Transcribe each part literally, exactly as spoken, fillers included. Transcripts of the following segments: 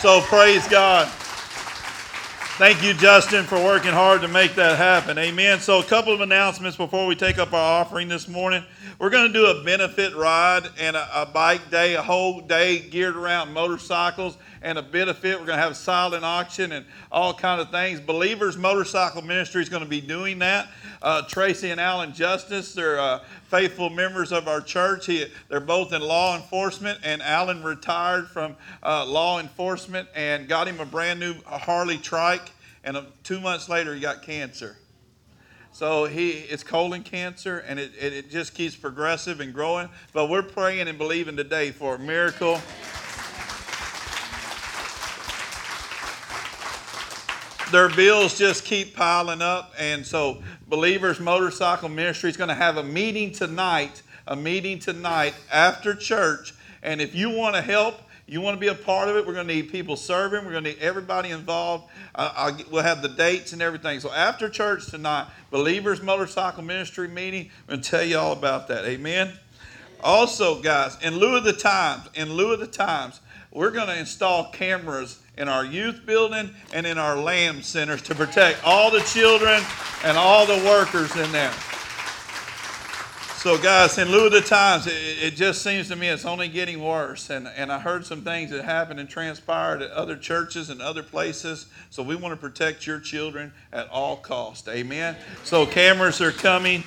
So praise God. Thank you, Justin, for working hard to make that happen. Amen. So a couple of announcements before we take up our offering this morning. We're going to do a benefit ride and a, a bike day, a whole day geared around motorcycles and a benefit. We're going to have a silent auction and all kind of things. Believers Motorcycle Ministry is going to be doing that. Uh, Tracy and Alan Justice, they're uh, faithful members of our church. He, they're both in law enforcement, and Alan retired from uh, law enforcement and got him a brand new Harley trike. And two months later, he got cancer. So he it's colon cancer, and it, it, it just keeps progressive and growing. But we're praying and believing today for a miracle. Their bills just keep piling up. And so Believers Motorcycle Ministry is going to have a meeting tonight, a meeting tonight after church. And if you want to help, you want to be a part of it, we're going to need people serving. We're going to need everybody involved. Uh, I'll, we'll have the dates and everything. So after church tonight, Believers Motorcycle Ministry meeting, I'm going to tell you all about that. Amen? Also, guys, in lieu of the times, in lieu of the times, we're going to install cameras in our youth building and in our lamb centers to protect all the children and all the workers in there. So, guys, in lieu of the times, it, it just seems to me it's only getting worse. And, and I heard some things that happened and transpired at other churches and other places. So we want to protect your children at all costs. Amen? So cameras are coming.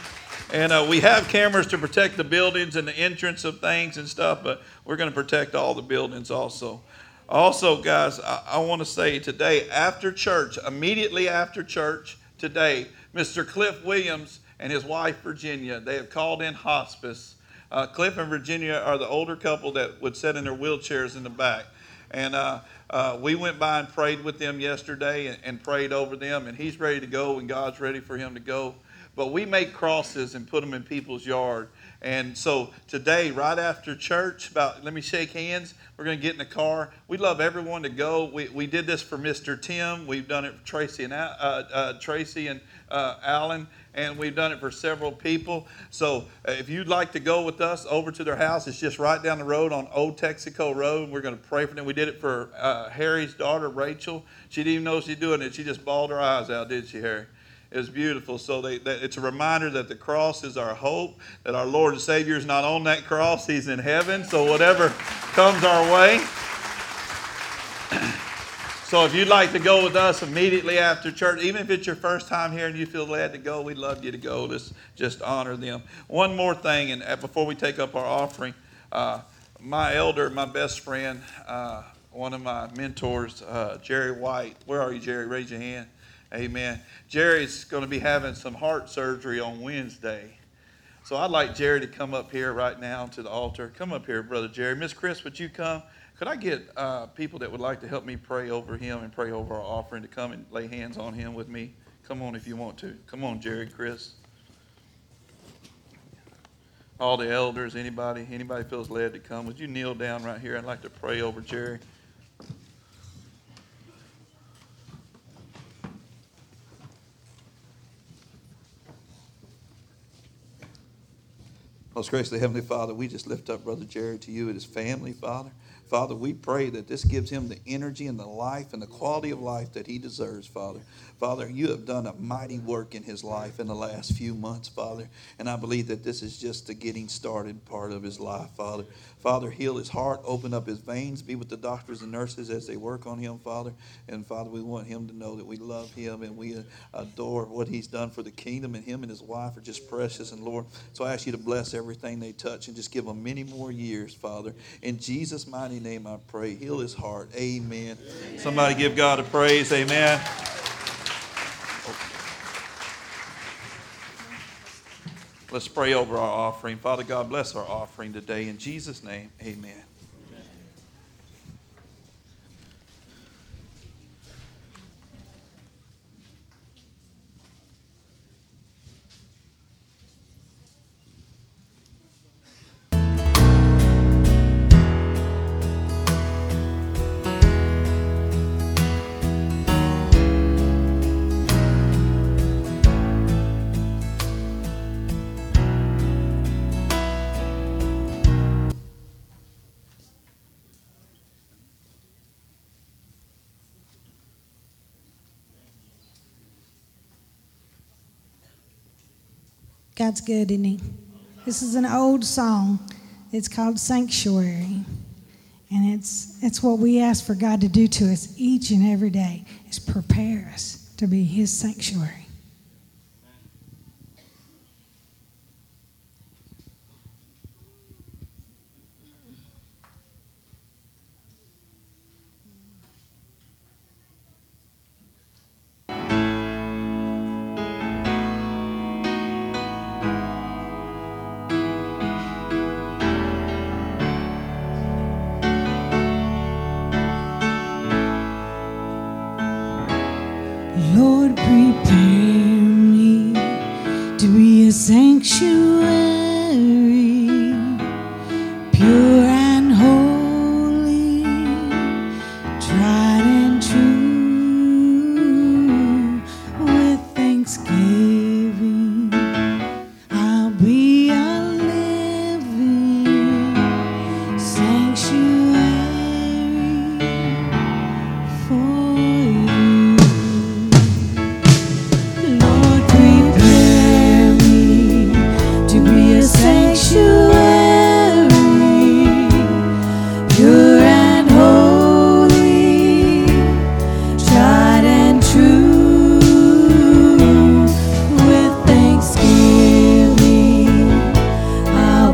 And uh, we have cameras to protect the buildings and the entrance of things and stuff. But we're going to protect all the buildings also. Also, guys, I, I want to say today, after church, immediately after church today, Mister Cliff Williams and his wife, Virginia, they have called in hospice. Uh, Cliff and Virginia are the older couple that would sit in their wheelchairs in the back. And uh, uh, we went by and prayed with them yesterday and, and prayed over them. And he's ready to go, and God's ready for him to go. But we make crosses and put them in people's yard. And so today, right after church, about let me shake hands, we're going to get in the car. We'd love everyone to go. We we did this for Mister Tim. We've done it for Tracy and, uh, uh, Tracy and uh, Alan, and we've done it for several people. So if you'd like to go with us over to their house, it's just right down the road on Old Texaco Road. We're going to pray for them. We did it for uh, Harry's daughter, Rachel. She didn't even know she was doing it. She just bawled her eyes out, did she, Harry? It's beautiful. So they, they, it's a reminder that the cross is our hope, that our Lord and Savior is not on that cross. He's in heaven. So whatever comes our way. So if you'd like to go with us immediately after church, even if it's your first time here and you feel led to go, we'd love you to go. Let's just honor them. One more thing, and before we take up our offering, uh, my elder, my best friend, uh, one of my mentors, uh, Jerry White. Where are you, Jerry? Raise your hand. Amen. Jerry's going to be having some heart surgery on Wednesday. So I'd like Jerry to come up here right now to the altar. Come up here, Brother Jerry. Miss Chris, would you come? Could I get uh, people that would like to help me pray over him and pray over our offering to come and lay hands on him with me? Come on if you want to. Come on, Jerry, Chris. All the elders, anybody, anybody feels led to come. Would you kneel down right here? I'd like to pray over Jerry. Most graciously, Heavenly Father, we just lift up Brother Jerry to you and his family, Father. Father, we pray that this gives him the energy and the life and the quality of life that he deserves, Father. Father, you have done a mighty work in his life in the last few months, Father. And I believe that this is just the getting started part of his life, Father. Father, heal his heart, open up his veins, be with the doctors and nurses as they work on him, Father. And, Father, we want him to know that we love him and we adore what he's done for the kingdom. And him and his wife are just precious. And, Lord, so I ask you to bless everything they touch and just give them many more years, Father. In Jesus' mighty name I pray. Heal his heart. Amen. Amen. Somebody give God a praise. Amen. Let's pray over our offering. Father God, bless our offering today. In Jesus' name, amen. Amen. God's good, isn't he? This is an old song. It's called Sanctuary. And it's it's what we ask for God to do to us each and every day, is prepare us to be his sanctuary. Sanctuary, pure and holy, tried and true, with thanksgiving I'll be a living sanctuary for you. Lord, prepare me to be a sanctuary, pure and holy, tried and true, with thanksgiving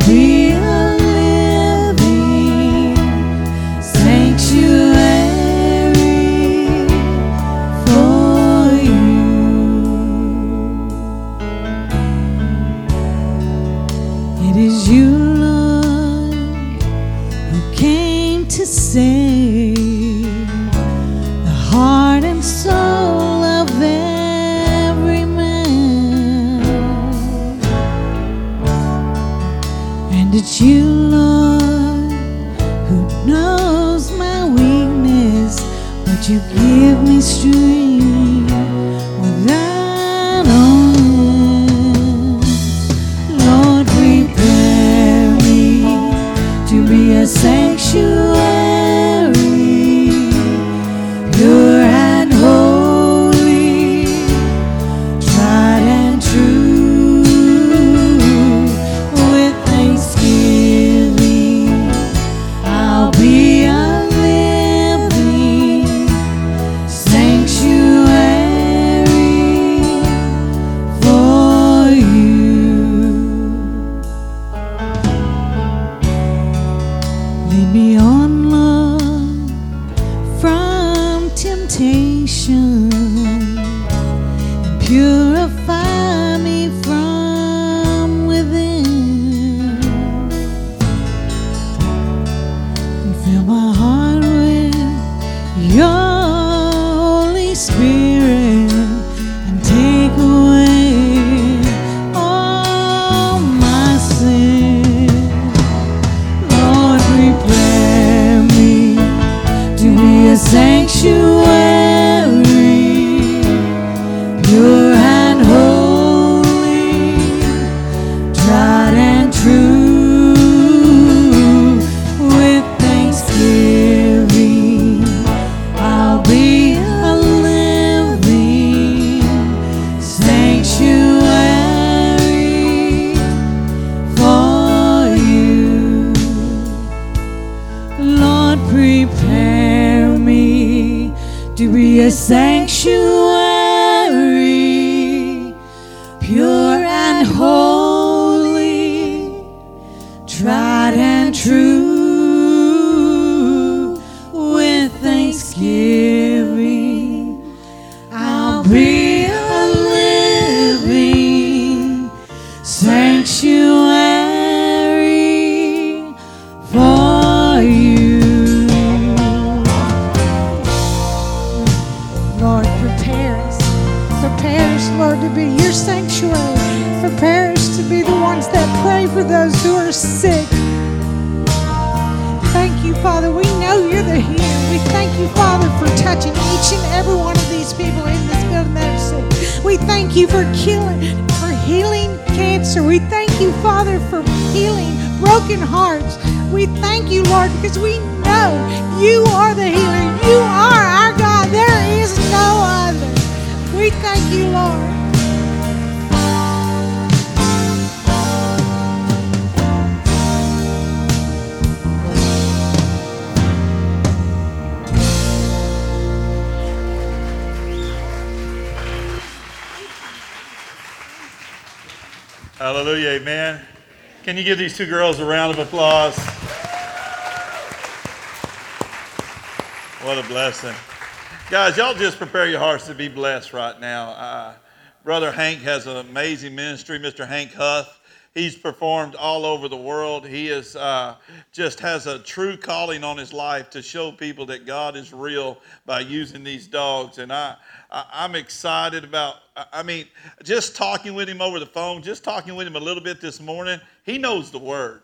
I'll be a living sanctuary for you. It is you, Lord, who came to save the heart and soul of every man. And it's you, Lord, who knows my weakness, but you give me strength without end. Lord, prepare me to be a sanctuary, pure and holy, tried and true, with thanksgiving I'll be a living sanctuary for you. Lead me on, Lord, from temptation, and purify me from within, and fill my heart with your Holy Spirit, and take away all my sin. Lord, prepare me to be a sanctuary, pure and holy, tried and true, with thanksgiving I'll be a living sanctuary for you. Lord, prepare me to be a sanctuary, pure and holy, tried and true, with thanksgiving I'll be a living sanctuary for you. Lord, prepare us. Prepare us, Lord, to be your sanctuary. Prepare us to be the ones that pray for those who are sick. Thank you, Father. We know you're the healer. We thank you, Father, for touching each and every one of these people in this building that are sick. We thank you for killing, for healing cancer. We thank you, Father, for healing broken hearts. We thank you, Lord, because we know you are the healer. You are our God. There is no other. We thank you, Lord. Hallelujah, amen. Can you give these two girls a round of applause? What a blessing. Guys, y'all just prepare your hearts to be blessed right now. Uh, Brother Hank has an amazing ministry, Mister Hank Huff. He's performed all over the world. He is uh, just has a true calling on his life to show people that God is real by using these dogs. And I, I, I'm excited about, I mean, just talking with him over the phone, just talking with him a little bit this morning, he knows the Word.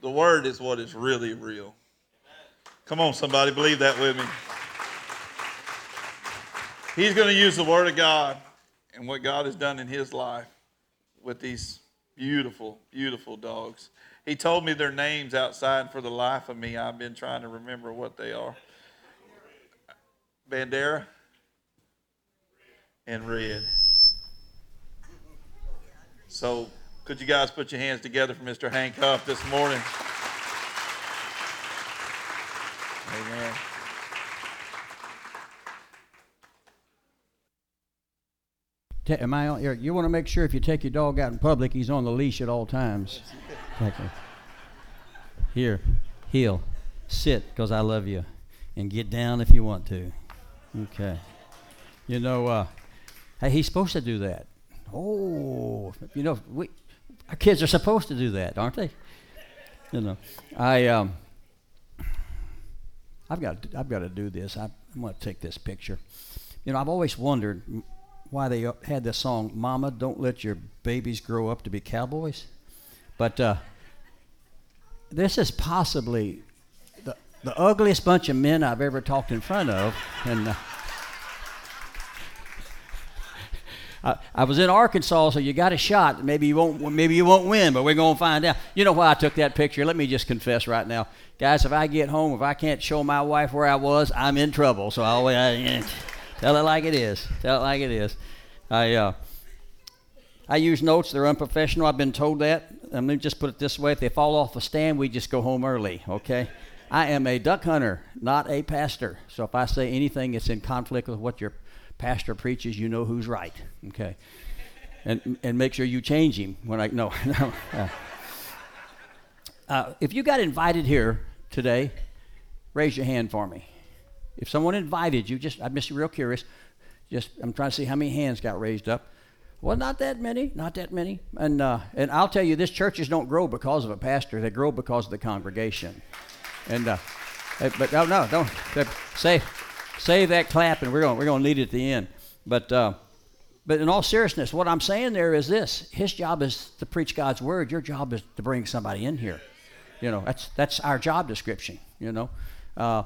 The Word is what is really real. Come on, somebody, believe that with me. He's going to use the Word of God and what God has done in his life with these beautiful, beautiful dogs. He told me their names outside. For the life of me, I've been trying to remember what they are. Bandera and Red. So could you guys put your hands together for Mister Hank Huff this morning? Amen. Am I on? You want to make sure if you take your dog out in public, he's on the leash at all times. Thank you. Here, heel, sit, because I love you, and get down if you want to. Okay. You know, uh, hey, he's supposed to do that. Oh, you know, we, our kids are supposed to do that, aren't they? You know, I, um, I've got, I've got to do this. I, I'm going to take this picture. You know, I've always wondered why they had this song, Mama, Don't Let Your Babies Grow Up to Be Cowboys. But uh, this is possibly the, the ugliest bunch of men I've ever talked in front of. And uh, I, I was in Arkansas, so you got a shot. Maybe you won't, maybe you won't win, but we're going to find out. You know why I took that picture? Let me just confess right now. Guys, if I get home, if I can't show my wife where I was, I'm in trouble. So I always... I, Tell it like it is. Tell it like it is. I uh, I use notes. They're unprofessional. I've been told that. Let me just put it this way. If they fall off a stand, we just go home early, okay? I am a duck hunter, not a pastor. So if I say anything that's in conflict with what your pastor preaches, you know who's right, okay? And and make sure you change him when I... No. no uh, uh, if you got invited here today, raise your hand for me. If someone invited you, just, I'm just real curious, just, I'm trying to see how many hands got raised up. Well, not that many, not that many. And uh, and I'll tell you, this churches don't grow because of a pastor. They grow because of the congregation. And, uh, but no, no, don't, save, save that clap, and we're going we're going to need it at the end. But, uh, but in all seriousness, what I'm saying there is this. His job is to preach God's word. Your job is to bring somebody in here. You know, that's, that's our job description, you know. Uh,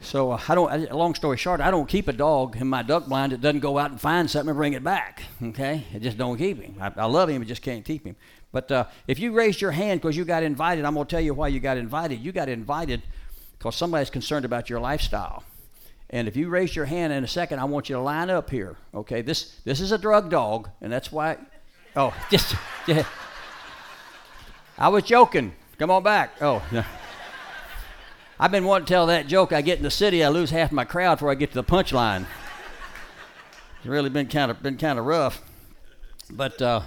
So uh, I don't. Long story short, I don't keep a dog in my duck blind that doesn't go out and find something and bring it back. Okay, I just don't keep him. I, I love him, I just can't keep him. But uh, if you raised your hand because you got invited, I'm gonna tell you why you got invited. You got invited because somebody's concerned about your lifestyle. And if you raise your hand in a second, I want you to line up here. Okay, this this is a drug dog, and that's why. Oh, just yeah. I was joking. Come on back. Oh. Yeah. I've been wanting to tell that joke. I get in the city, I lose half my crowd before I get to the punchline. It's really been kind of been kind of rough. But uh,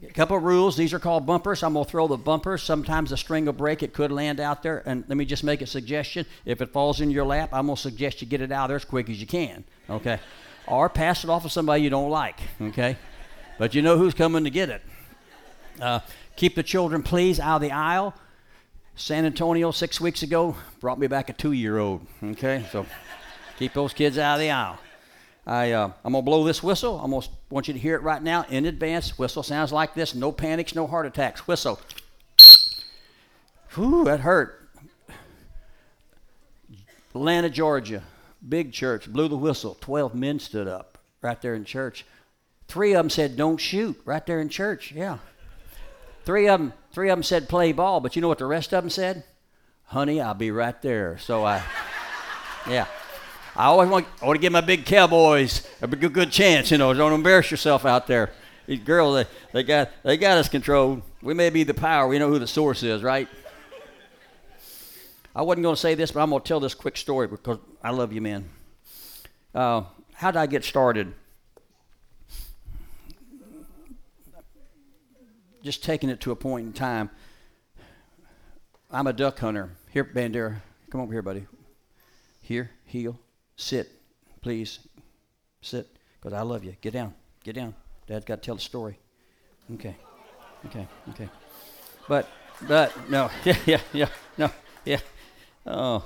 a couple of rules. These are called bumpers. I'm going to throw the bumpers. Sometimes the string will break. It could land out there. And let me just make a suggestion. If it falls in your lap, I'm going to suggest you get it out of there as quick as you can. Okay? Or pass it off to somebody you don't like. Okay? But you know who's coming to get it. Uh, keep the children, please, out of the aisle. San Antonio six weeks ago brought me back a two-year-old, okay? So keep those kids out of the aisle. I, uh, I'm going to blow this whistle. I almost want you to hear it right now in advance. Whistle sounds like this. No panics, no heart attacks. Whistle. Whew, that hurt. Atlanta, Georgia, big church, blew the whistle. Twelve men stood up right there in church. Three of them said, don't shoot, right there in church, yeah. Three of them, three of them said play ball, but you know what the rest of them said? Honey, I'll be right there. So I, yeah, I always want, I want to give my big cowboys a good, good chance. You know, don't embarrass yourself out there. These girls, they, they got, they got us controlled. We may be the power. We know who the source is, right? I wasn't going to say this, but I'm going to tell this quick story because I love you, man. Uh, how did I get started? just taking it to a point in time. I'm a duck hunter. Here, Bandera, come over here, buddy. Here, heel, sit, please, sit, because I love you. Get down, get down. Dad's got to tell the story. Okay, okay, okay. But, but, no, yeah, yeah, yeah, no, yeah. Oh.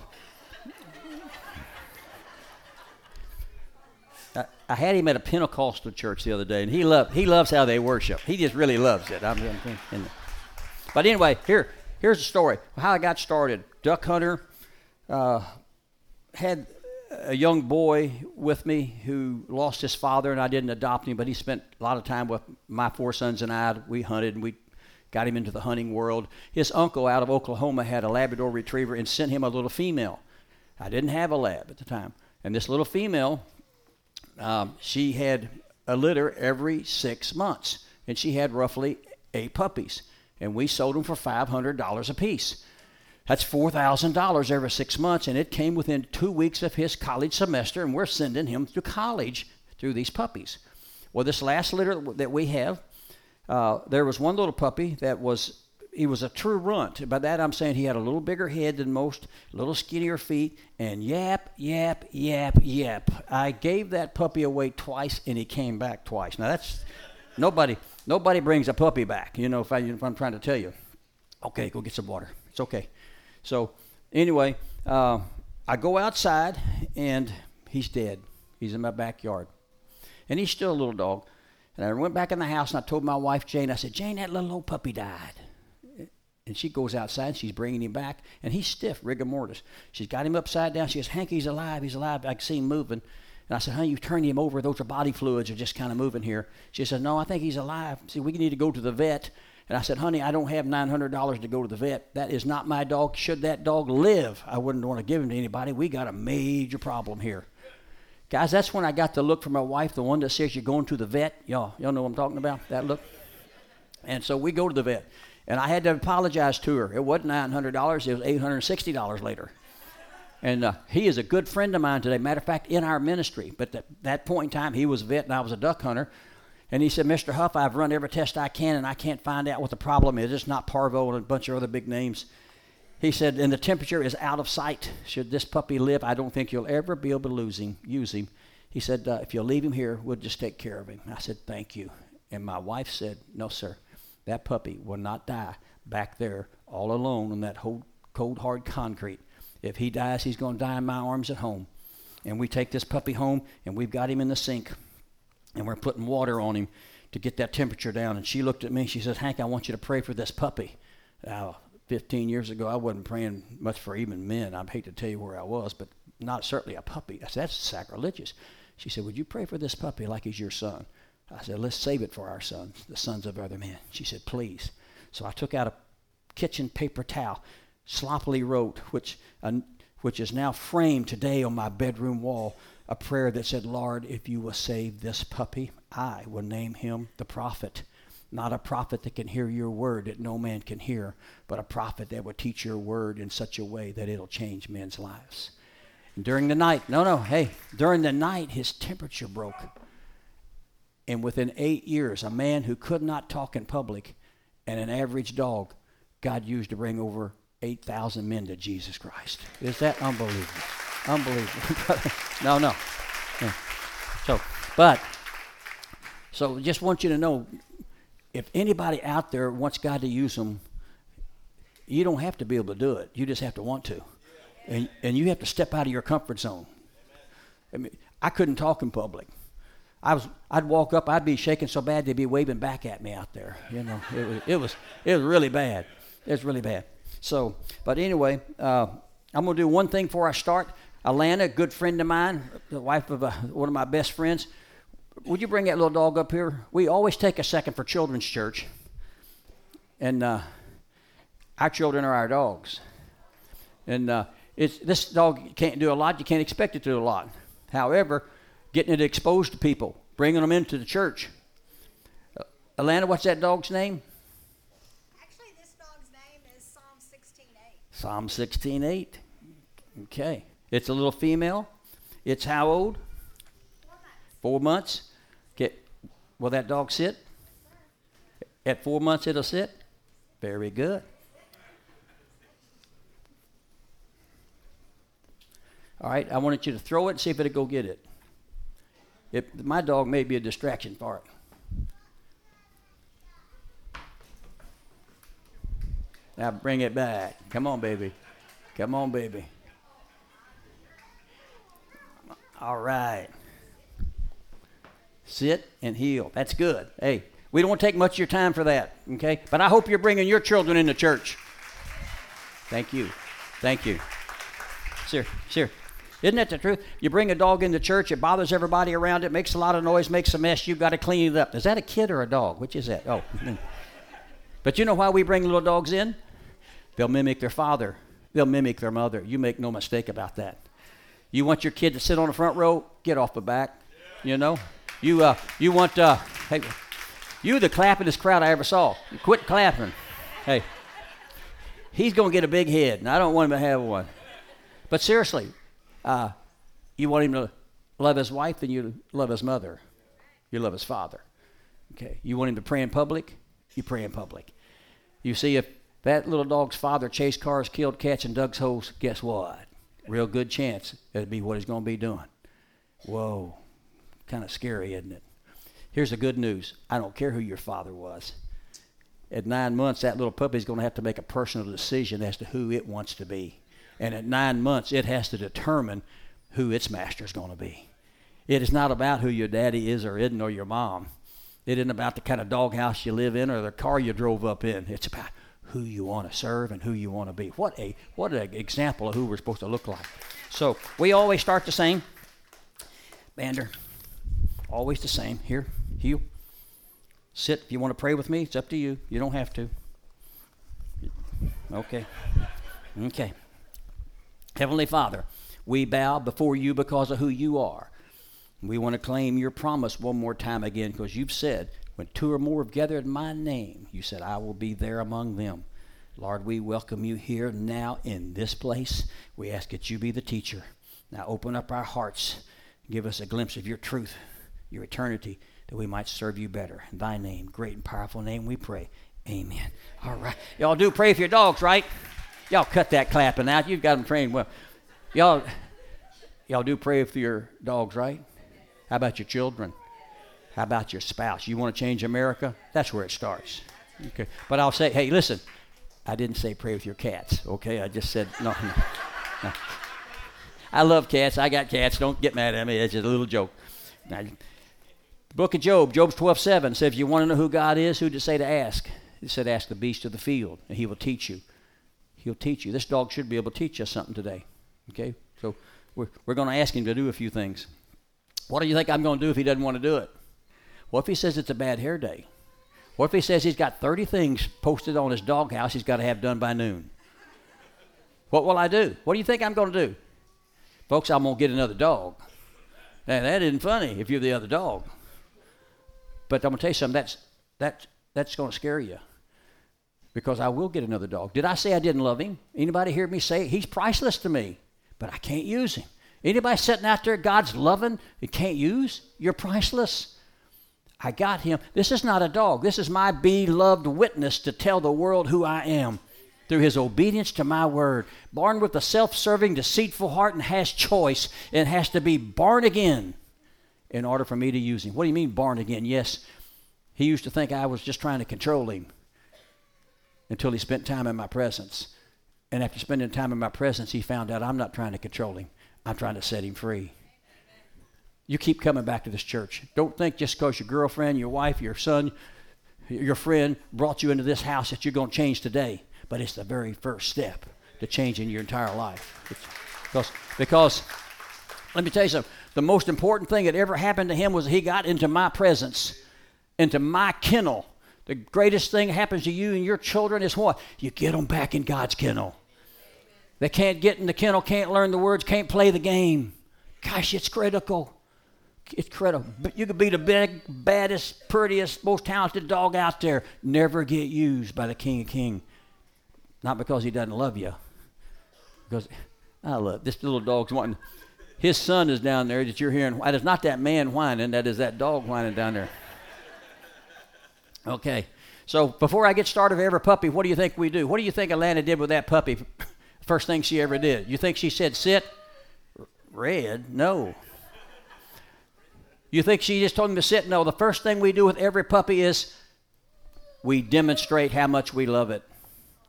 I, I had him at a Pentecostal church the other day, and he loved, he loves how they worship. He just really loves it. I'm, I'm in the, but anyway, here, here's the story, how I got started. Duck hunter, uh, had a young boy with me who lost his father, and I didn't adopt him, but he spent a lot of time with my four sons and I. We hunted, and we got him into the hunting world. His uncle out of Oklahoma had a Labrador retriever and sent him a little female. I didn't have a lab at the time. And this little female, um, she had a litter every six months, and she had roughly eight puppies, and we sold them for five hundred dollars a piece. That's four thousand dollars every six months, and it came within two weeks of his college semester, and we're sending him to college through these puppies. Well, this last litter that we have, uh, there was one little puppy that was, he was a true runt. By that I'm saying he had a little bigger head than most, a little skinnier feet, and yap, yap, yap, yap. I gave that puppy away twice, and he came back twice. Now that's, nobody nobody brings a puppy back, you know, if, I, if I'm trying to tell you. Okay, go get some water. It's okay. So anyway, uh, I go outside, and he's dead. He's in my backyard. And he's still a little dog. And I went back in the house, and I told my wife, Jane, I said, Jane, that little old puppy died. And she goes outside, and she's bringing him back, and he's stiff, rigor mortis. She's got him upside down. She goes, Hank, he's alive, he's alive. I can see him moving. And I said, honey, you've turned him over. Those are body fluids are just kind of moving here. She said, no, I think he's alive. See, we need to go to the vet. And I said, honey, I don't have nine hundred dollars to go to the vet. That is not my dog. Should that dog live, I wouldn't want to give him to anybody. We got a major problem here. Guys, that's when I got the look from my wife, the one that says you're going to the vet. Y'all, y'all know what I'm talking about, that look? And so we go to the vet. And I had to apologize to her. It wasn't nine hundred dollars. It was eight hundred sixty dollars later. And uh, he is a good friend of mine today. Matter of fact, in our ministry. But at that point in time, he was a vet and I was a duck hunter. And he said, Mister Huff, I've run every test I can, and I can't find out what the problem is. It's not parvo and a bunch of other big names. He said, and the temperature is out of sight. Should this puppy live, I don't think you'll ever be able to lose him, use him. He said, uh, if you'll leave him here, we'll just take care of him. I said, thank you. And my wife said, no, sir, that puppy will not die back there all alone on that whole cold, hard concrete. If he dies, he's going to die in my arms at home. And we take this puppy home, and we've got him in the sink. And we're putting water on him to get that temperature down. And she looked at me. She says, Hank, I want you to pray for this puppy. Uh, fifteen years ago, I wasn't praying much for even men. I hate to tell you where I was, but not certainly a puppy. I said, that's sacrilegious. She said, would you pray for this puppy like he's your son? I said, let's save it for our sons, the sons of other men. She said, please. So I took out a kitchen paper towel, sloppily wrote, which, uh, which is now framed today on my bedroom wall, a prayer that said, Lord, if you will save this puppy, I will name him the prophet. Not a prophet that can hear your word that no man can hear, but a prophet that will teach your word in such a way that it'll change men's lives. And during the night, no, no, hey, during the night, his temperature broke. And within eight years, a man who could not talk in public and an average dog, God used to bring over eight thousand men to Jesus Christ. Is that unbelievable? Unbelievable. no, no. Yeah. So, but, so just want you to know, if anybody out there wants God to use them, you don't have to be able to do it. You just have to want to. And and you have to step out of your comfort zone. I mean, I couldn't talk in public. I was, I'd walk up, I'd be shaking so bad they'd be waving back at me out there. You know, it was, it was, it was really bad. It was really bad. So, but anyway, uh, I'm going to do one thing before I start. Alana, a good friend of mine, the wife of a, one of my best friends. Would you bring that little dog up here? We always take a second for children's church. And uh, our children are our dogs. And uh, it's, this dog can't do a lot. You can't expect it to do a lot. However, getting it exposed to people, bringing them into the church. Uh, Alana, what's that dog's name? Actually, this dog's name is Psalm sixteen eight. Psalm sixteen eight. Okay. It's a little female. It's how old? Four months. Four months. Get, will that dog sit? At four months it'll sit? Very good. All right, I wanted you to throw it and see if it'll go get it. It my dog may be a distraction for it. Now bring it back. Come on, baby. Come on, baby. All right. Sit and heal. That's good. Hey, we don't want to take much of your time for that, okay? But I hope you're bringing your children into church. Thank you. Thank you. Sure, sure. Isn't that the truth? You bring a dog into church, it bothers everybody around it, makes a lot of noise, makes a mess. You've got to clean it up. Is that a kid or a dog? Which is that? Oh. But you know why we bring little dogs in? They'll mimic their father. They'll mimic their mother. You make no mistake about that. You want your kid to sit on the front row? Get off the back. You know? You uh, you want, uh, hey, you the clappingest crowd I ever saw. Quit clapping. Hey, he's going to get a big head, and I don't want him to have one. But seriously, uh, you want him to love his wife, and you love his mother. You love his father. Okay. You want him to pray in public? You pray in public. You see, if that little dog's father chased cars, killed cats, and dug holes, guess what? Real good chance it'd be what he's going to be doing. Whoa. Kind of scary, isn't it? Here's the good news. I don't care who your father was. At nine months, that little puppy's going to have to make a personal decision as to who it wants to be. And at nine months, it has to determine who its master's going to be. It is not about who your daddy is or isn't or your mom. It isn't about the kind of doghouse you live in or the car you drove up in. It's about who you want to serve and who you want to be. What a what an example of who we're supposed to look like. So we always start the same. Bander, always the same. Here, heel. Sit. If you want to pray with me, it's up to you. You don't have to. Okay. Okay. Heavenly Father, we bow before you because of who you are. We want to claim your promise one more time again because you've said, when two or more have gathered in my name, you said, I will be there among them. Lord, we welcome you here now in this place. We ask that you be the teacher. Now open up our hearts. Give us a glimpse of your truth, your eternity, that we might serve you better. In thy name, great and powerful name, we pray. Amen. All right. Y'all do pray for your dogs, right? Y'all cut that clapping out. You've got them trained well. Y'all, y'all do pray for your dogs, right? How about your children? How about your spouse? You want to change America? That's where it starts. Okay. But I'll say, hey, listen, I didn't say pray with your cats, okay? I just said, no, no, no. I love cats. I got cats. Don't get mad at me. It's just a little joke. Now, the book of Job, Job twelve seven says, if you want to know who God is, who to say to ask? It said, ask the beast of the field, and he will teach you. He'll teach you. This dog should be able to teach us something today. Okay? So we're, we're going to ask him to do a few things. What do you think I'm going to do if he doesn't want to do it? What if he says it's a bad hair day? What if he says he's got thirty things posted on his doghouse he's got to have done by noon? What will I do? What do you think I'm going to do? Folks, I'm going to get another dog. Now, that isn't funny if you're the other dog. But I'm going to tell you something, that's, that's, that's going to scare you. Because I will get another dog. Did I say I didn't love him? Anybody hear me say he's priceless to me, but I can't use him? Anybody sitting out there, God's loving, you can't use? You're priceless. I got him. This is not a dog. This is my beloved witness to tell the world who I am through his obedience to my word. Born with a self-serving, deceitful heart and has choice and has to be born again in order for me to use him. What do you mean born again? Yes, he used to think I was just trying to control him until he spent time in my presence. And after spending time in my presence, he found out I'm not trying to control him. I'm trying to set him free. You keep coming back to this church. Don't think just because your girlfriend, your wife, your son, your friend brought you into this house that you're going to change today. But it's the very first step to changing your entire life. Because, because, let me tell you something. The most important thing that ever happened to him was he got into my presence, into my kennel. The greatest thing happens to you and your children is what? You get them back in God's kennel. They can't get in the kennel, can't learn the words, can't play the game. Gosh, it's critical. It's critical. You could be the big, baddest, prettiest, most talented dog out there. Never get used by the King of Kings. Not because he doesn't love you. Because I love this little dog's wanting. His son is down there that you're hearing. That is not that man whining. That is that dog whining down there. Okay, So before I get started with every puppy, what do you think we do? What do you think Alana did with that puppy? First thing she ever did. You think she said, sit? Red? No. You think she just told him to sit? No. The first thing we do with every puppy is we demonstrate how much we love it.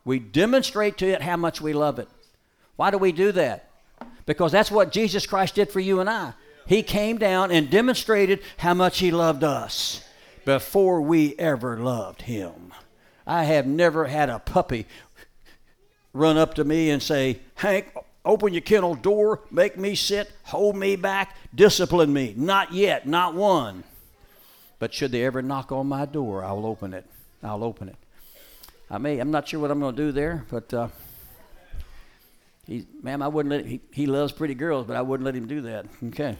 We demonstrate to it how much we love it. Why do we do that? Because that's what Jesus Christ did for you and I. He came down and demonstrated how much he loved us before we ever loved him. I have never had a puppy run up to me and say, Hank, open your kennel door, make me sit, hold me back, discipline me. Not yet, not one. But should they ever knock on my door, I'll open it. I'll open it. I may, I'm not sure what I'm going to do there, but uh, he, ma'am, I wouldn't let him, he, he loves pretty girls, but I wouldn't let him do that. Okay.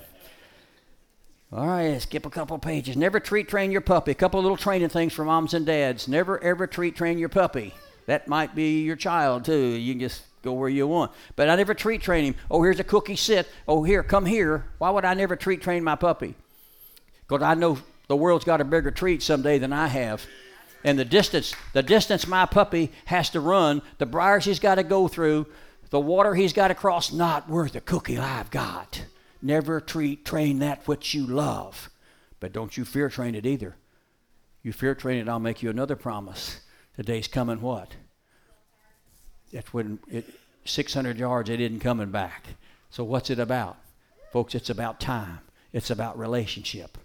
All right, skip a couple pages. Never treat train your puppy. A couple of little training things for moms and dads. Never, ever treat train your puppy. That might be your child, too. You can just go where you want. But I never treat train him. Oh, here's a cookie, sit. Oh, here, come here. Why would I never treat train my puppy? Because I know the world's got a bigger treat someday than I have. And the distance, the distance my puppy has to run, the briars he's got to go through, the water he's got to cross, not worth a cookie I've got. Never treat, train that which you love. But don't you fear train it either. You fear train it, I'll make you another promise. The day's coming what? That's when it, six hundred yards, it isn't coming back. So what's it about? Folks, it's about time. It's about relationship.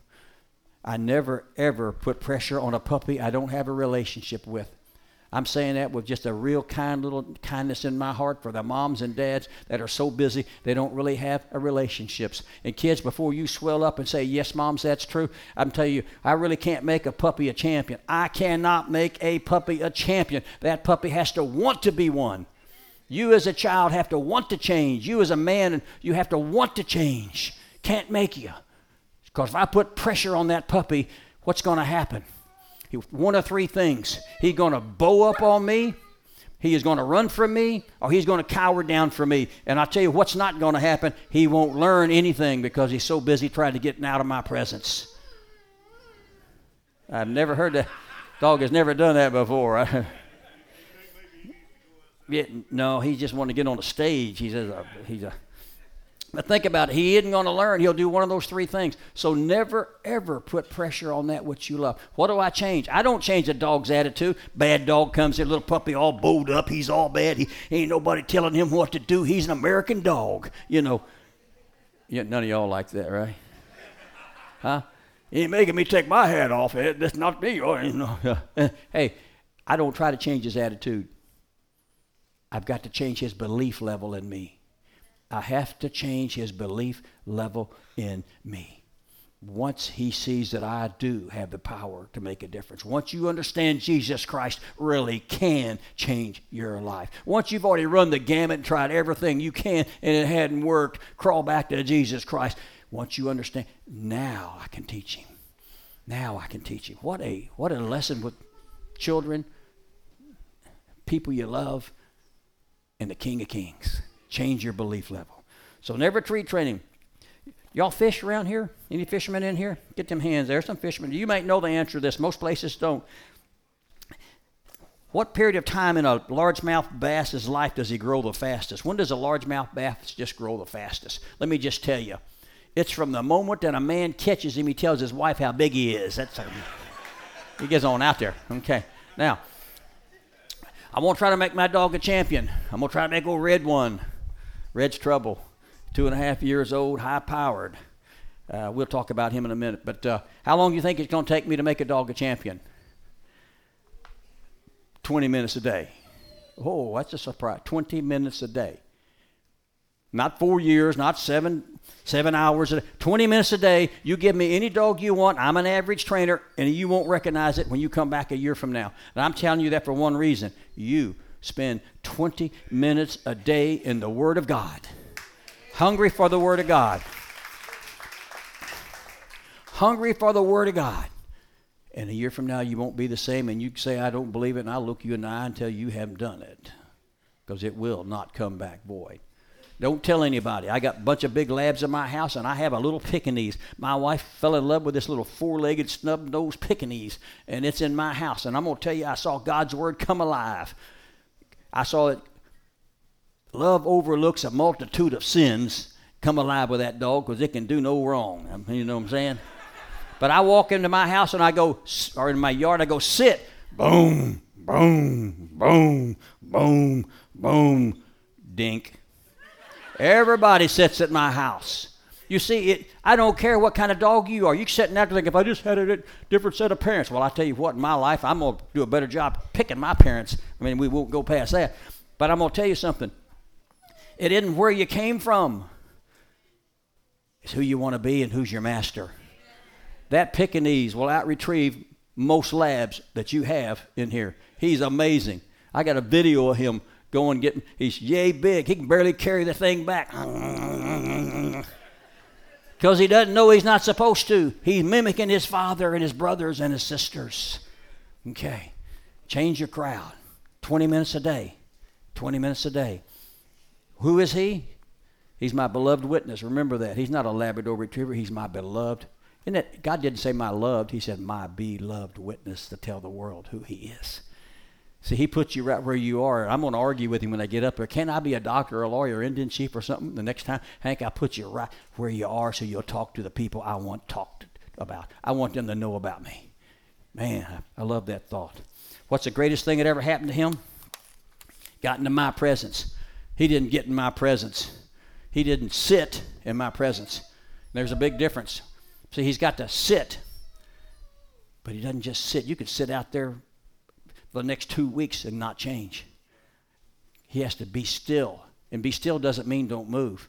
I never, ever put pressure on a puppy I don't have a relationship with. I'm saying that with just a real kind little kindness in my heart for the moms and dads that are so busy they don't really have a relationships. And kids, before you swell up and say, yes, moms, that's true, I'm telling you, I really can't make a puppy a champion. I cannot make a puppy a champion. That puppy has to want to be one. You as a child have to want to change. You as a man, you have to want to change. Can't make you. Because if I put pressure on that puppy, what's going to happen? He, one of three things. He's going to bow up on me, he is going to run from me, or he's going to cower down from me. And I'll tell you what's not going to happen. He won't learn anything because he's so busy trying to get out of my presence. I've never heard that. Dog has never done that before. Yeah, no, he just wanted to get on the stage. He says, uh, he's a... But think about it. He isn't going to learn. He'll do one of those three things. So never, ever put pressure on that which you love. What do I change? I don't change a dog's attitude. Bad dog comes in, little puppy all bowed up. He's all bad. He ain't nobody telling him what to do. He's an American dog. You know, yeah, none of y'all like that, right? Huh? He ain't making me take my hat off. That's not me. Hey, I don't try to change his attitude. I've got to change his belief level in me. I have to change his belief level in me. Once he sees that I do have the power to make a difference, once you understand Jesus Christ really can change your life, once you've already run the gamut and tried everything you can and it hadn't worked, crawl back to Jesus Christ. Once you understand, now I can teach him. Now I can teach him. What a, what a lesson with children, people you love, and the King of Kings. Change your belief level. So never treat training. Y'all fish around here? Any fishermen in here? Get them hands there. Some fishermen. You might know the answer to this. Most places don't. What period of time in a largemouth bass's life does he grow the fastest? When does a largemouth bass just grow the fastest? Let me just tell you. It's from the moment that a man catches him, he tells his wife how big he is. That's a, he gets on out there. Okay. Now, I won't try to make my dog a champion. I'm going to try to make old Red one. Red's trouble, two and a half years old, high-powered. Uh, we'll talk about him in a minute. But uh, how long do you think it's going to take me to make a dog a champion? twenty minutes a day. Oh, that's a surprise. twenty minutes a day. Not four years, not seven, seven hours a day. twenty minutes a day. You give me any dog you want. I'm an average trainer, and you won't recognize it when you come back a year from now. And I'm telling you that for one reason. You spend twenty minutes a day in the Word of God. Hungry for the Word of God. Hungry for the Word of God. And a year from now, you won't be the same, and you say, I don't believe it, and I'll look you in the eye and tell you you haven't done it, because it will not come back void. Don't tell anybody. I got a bunch of big labs in my house, and I have a little Pekingese. My wife fell in love with this little four-legged, snub-nosed Pekingese, and it's in my house. And I'm going to tell you, I saw God's word come alive. I saw it. Love overlooks a multitude of sins. Come alive with that dog, because it can do no wrong. You know what I'm saying? But I walk into my house, and I go, or in my yard, I go, sit. Boom, boom, boom, boom, boom, dink. Everybody sits at my house. You see, it, I don't care what kind of dog you are. You're sitting out there thinking, if I just had a different set of parents. Well, I tell you what, in my life, I'm going to do a better job picking my parents. I mean, we won't go past that. But I'm going to tell you something. It isn't where you came from. It's who you want to be and who's your master. That Pekingese will out-retrieve most labs that you have in here. He's amazing. I got a video of him going, getting, he's yay big. He can barely carry the thing back. Because he doesn't know he's not supposed to. He's mimicking his father and his brothers and his sisters. Okay. Change your crowd. twenty minutes a day. twenty minutes a day. Who is he? He's my beloved witness. Remember that. He's not a Labrador retriever. He's my beloved. Isn't it? God didn't say my loved. He said my beloved witness, to tell the world who he is. See, he puts you right where you are. I'm going to argue with him when I get up there. Can I be a doctor or a lawyer or Indian chief or something? The next time, Hank, I put you right where you are so you'll talk to the people I want talked about. I want them to know about me. Man, I love that thought. What's the greatest thing that ever happened to him? Got into my presence. He didn't get in my presence. He didn't sit in my presence. There's a big difference. See, he's got to sit, but he doesn't just sit. You could sit out there for the next two weeks and not change. He has to be still, and be still doesn't mean don't move.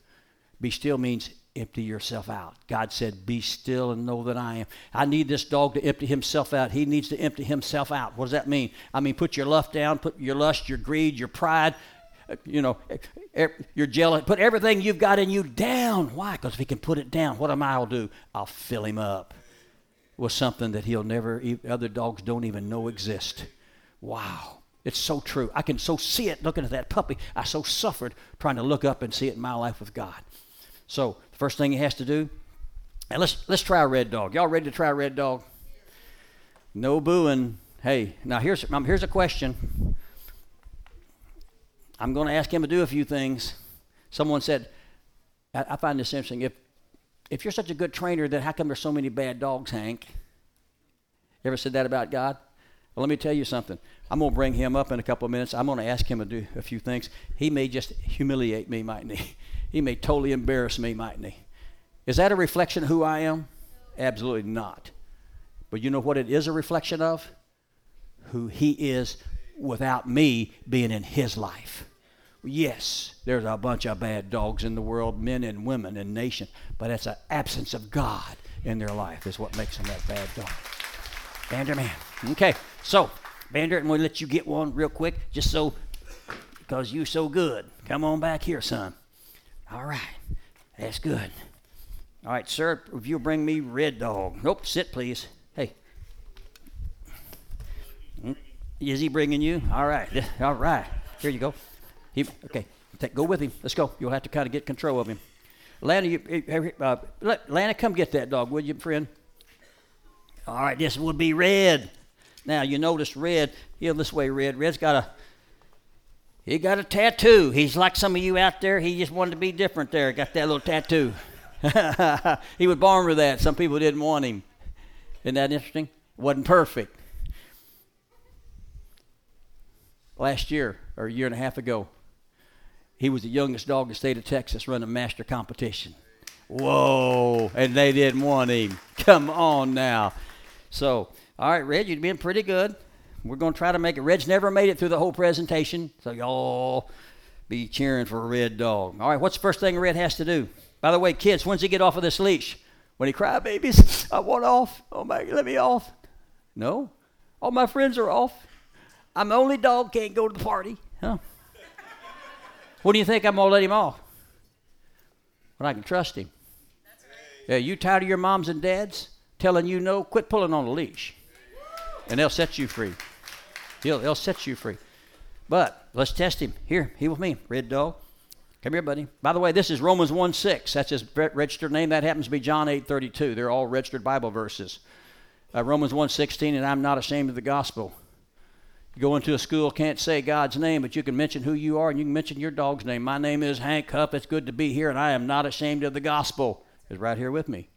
Be still means empty yourself out. God said, be still and know that I am. I need this dog to empty himself out. He needs to empty himself out. What does that mean? I mean, put your lust down, put your lust, your greed, your pride, you know, you're jealous. Put everything you've got in you down. Why? Because if he can put it down, what am I will do? I'll fill him up with something that he'll never, other dogs don't even know exist. Wow. It's so true. I can so see it looking at that puppy. I so suffered trying to look up and see it in my life with God. So the first thing he has to do, and let's, let's try a red dog. Y'all ready to try a red dog? No booing. Hey, now here's, now here's a question. I'm going to ask him to do a few things. Someone said, I, I find this interesting. If if you're such a good trainer, then how come there's so many bad dogs, Hank? You ever said that about God? Well, let me tell you something. I'm going to bring him up in a couple of minutes. I'm going to ask him to do a few things. He may just humiliate me, mightn't he? He may totally embarrass me, mightn't he? Is that a reflection of who I am? Absolutely not. But you know what it is a reflection of? Who he is without me being in his life. Yes, there's a bunch of bad dogs in the world, men and women and nation, but it's an absence of God in their life is what makes them that bad dog. Banderman. Okay, so, Bandera, I'm going to let you get one real quick, just so, because you so good. Come on back here, son. All right, that's good. All right, sir, if you'll bring me Red Dog. Nope, sit, please. Hey. Is he bringing you? All right. All right. Here you go. He, okay. Take, go with him. Let's go. You'll have to kind of get control of him. Lana, you, uh, Lana, come get that dog, will you, friend? All right. This would be Red. Now, you notice Red. Here, this way, Red. Red's got a, he got a tattoo. He's like some of you out there. He just wanted to be different there. Got that little tattoo. He was born with that. Some people didn't want him. Isn't that interesting? Wasn't perfect. Last year, or a year and a half ago, he was the youngest dog in the state of Texas running master competition. Whoa, and they didn't want him. Come on now. So, all right, Red, you've been pretty good. We're going to try to make it. Red's never made it through the whole presentation, so y'all be cheering for a Red Dog. All right, what's the first thing Red has to do? By the way, kids, when's he get off of this leash? When he cry, babies, I want off. Oh, my, let me off. No, all my friends are off. I'm the only dog can't go to the party, huh? What do you think I'm going to let him off? Well, I can trust him. Yeah, you tired of your moms and dads telling you no? Quit pulling on the leash, and they'll set you free. He'll, they'll set you free. But let's test him. Here, he with me, Red Dog. Come here, buddy. By the way, this is Romans one six. That's his registered name. That happens to be John eight thirty-two. They're all registered Bible verses. Uh, Romans one sixteen, and I'm not ashamed of the gospel. You go into a school, can't say God's name, but you can mention who you are, and you can mention your dog's name. My name is Hank Huff. It's good to be here, and I am not ashamed of the gospel. It's right here with me.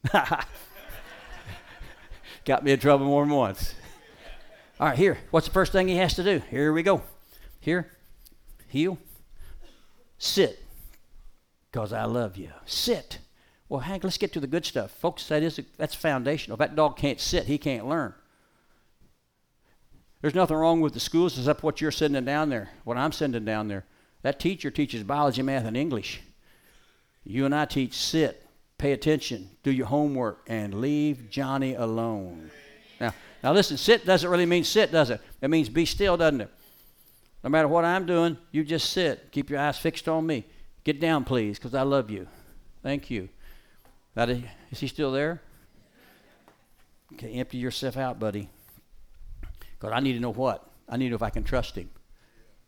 Got me in trouble more than once. All right, here. What's the first thing he has to do? Here we go. Here. Heel. Sit. Because I love you. Sit. Well, Hank, let's get to the good stuff. Folks, that is, that's foundational. If that dog can't sit, he can't learn. There's nothing wrong with the schools except what you're sending down there, what I'm sending down there. That teacher teaches biology, math, and English. You and I teach sit, pay attention, do your homework, and leave Johnny alone. Now, now listen, sit doesn't really mean sit, does it? It means be still, doesn't it? No matter what I'm doing, you just sit. Keep your eyes fixed on me. Get down, please, because I love you. Thank you. That is, is he still there? Okay, empty yourself out, buddy. Because I need to know what? I need to know if I can trust him.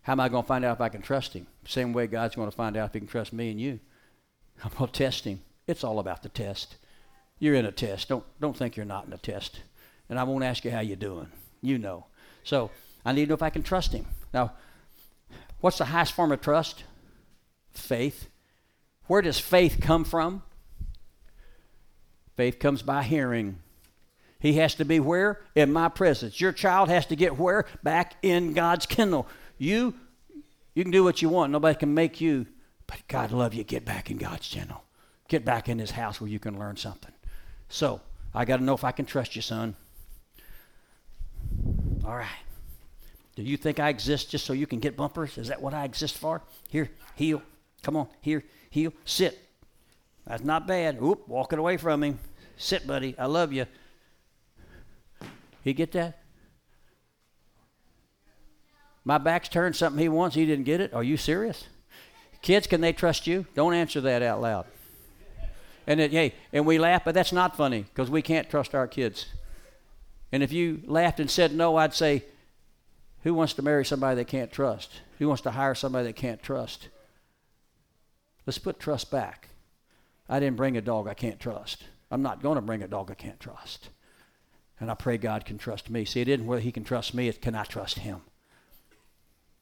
How am I going to find out if I can trust him? Same way God's going to find out if he can trust me and you. I'm going to test him. It's all about the test. You're in a test. Don't don't think you're not in a test. And I won't ask you how you're doing. You know. So I need to know if I can trust him. Now, what's the highest form of trust? Faith. Where does faith come from? Faith comes by hearing. He has to be where? In my presence. Your child has to get where? Back in God's kennel. You, you can do what you want. Nobody can make you. But God love you. Get back in God's kennel. Get back in his house where you can learn something. So, I got to know if I can trust you, son. All right. Do you think I exist just so you can get bumpers? Is that what I exist for? Here, heel. Come on. Here, heel. Sit. That's not bad. Oop, walking away from him. Sit, buddy. I love you. He get that? My back's turned, something he wants, he didn't get it? Are you serious? Kids, can they trust you? Don't answer that out loud. And it, hey, and we laugh, but that's not funny because we can't trust our kids. And if you laughed and said no, I'd say, who wants to marry somebody they can't trust? Who wants to hire somebody they can't trust? Let's put trust back. I didn't bring a dog I can't trust. I'm not going to bring a dog I can't trust. And I pray God can trust me. See, it isn't whether he can trust me, it's can I trust him?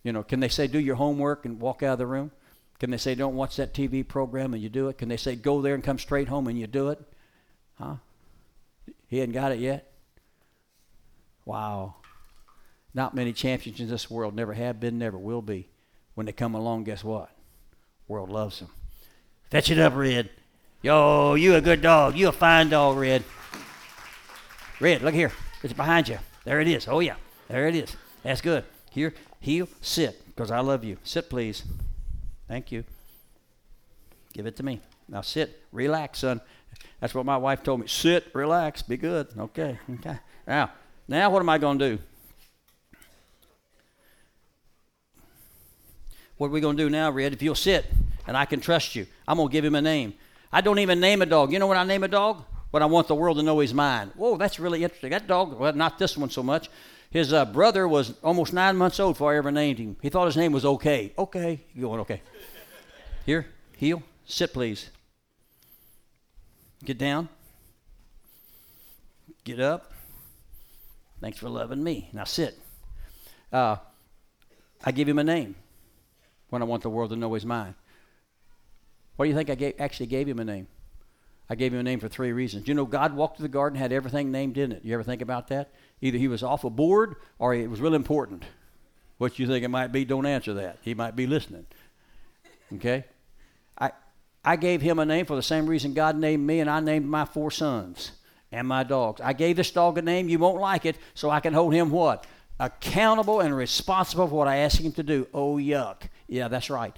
You know, can they say, do your homework and walk out of the room? Can they say, don't watch that T V program and you do it? Can they say, go there and come straight home and you do it? Huh? He hadn't got it yet? Wow. Not many champions in this world, never have been, never will be. When they come along, guess what? The world loves them. Fetch it up, Red. Yo, you a good dog. You a fine dog, Red. Red, look here. It's behind you. There it is. Oh, yeah. There it is. That's good. Here, heel, sit, because I love you. Sit, please. Thank you. Give it to me. Now sit. Relax, son. That's what my wife told me. Sit, relax, be good. Okay. Okay. Now, now what am I going to do? What are we going to do now, Red? If you'll sit and I can trust you, I'm going to give him a name. I don't even name a dog. You know what I name a dog? But I want the world to know he's mine. Whoa, that's really interesting. That dog, well, not this one so much. His uh, brother was almost nine months old before I ever named him. He thought his name was okay. Okay. You're going okay. Here, heel, sit, please. Get down. Get up. Thanks for loving me. Now sit. Uh, I give him a name when I want the world to know he's mine. What do you think I gave, actually gave him a name? I gave him a name for three reasons. You know, God walked through the garden, had everything named in it. You ever think about that? Either he was awful bored or it was real important. What you think it might be, don't answer that. He might be listening. Okay? I I gave him a name for the same reason God named me, and I named my four sons and my dogs. I gave this dog a name. You won't like it, so I can hold him what? Accountable and responsible for what I ask him to do. Oh, yuck. Yeah, that's right.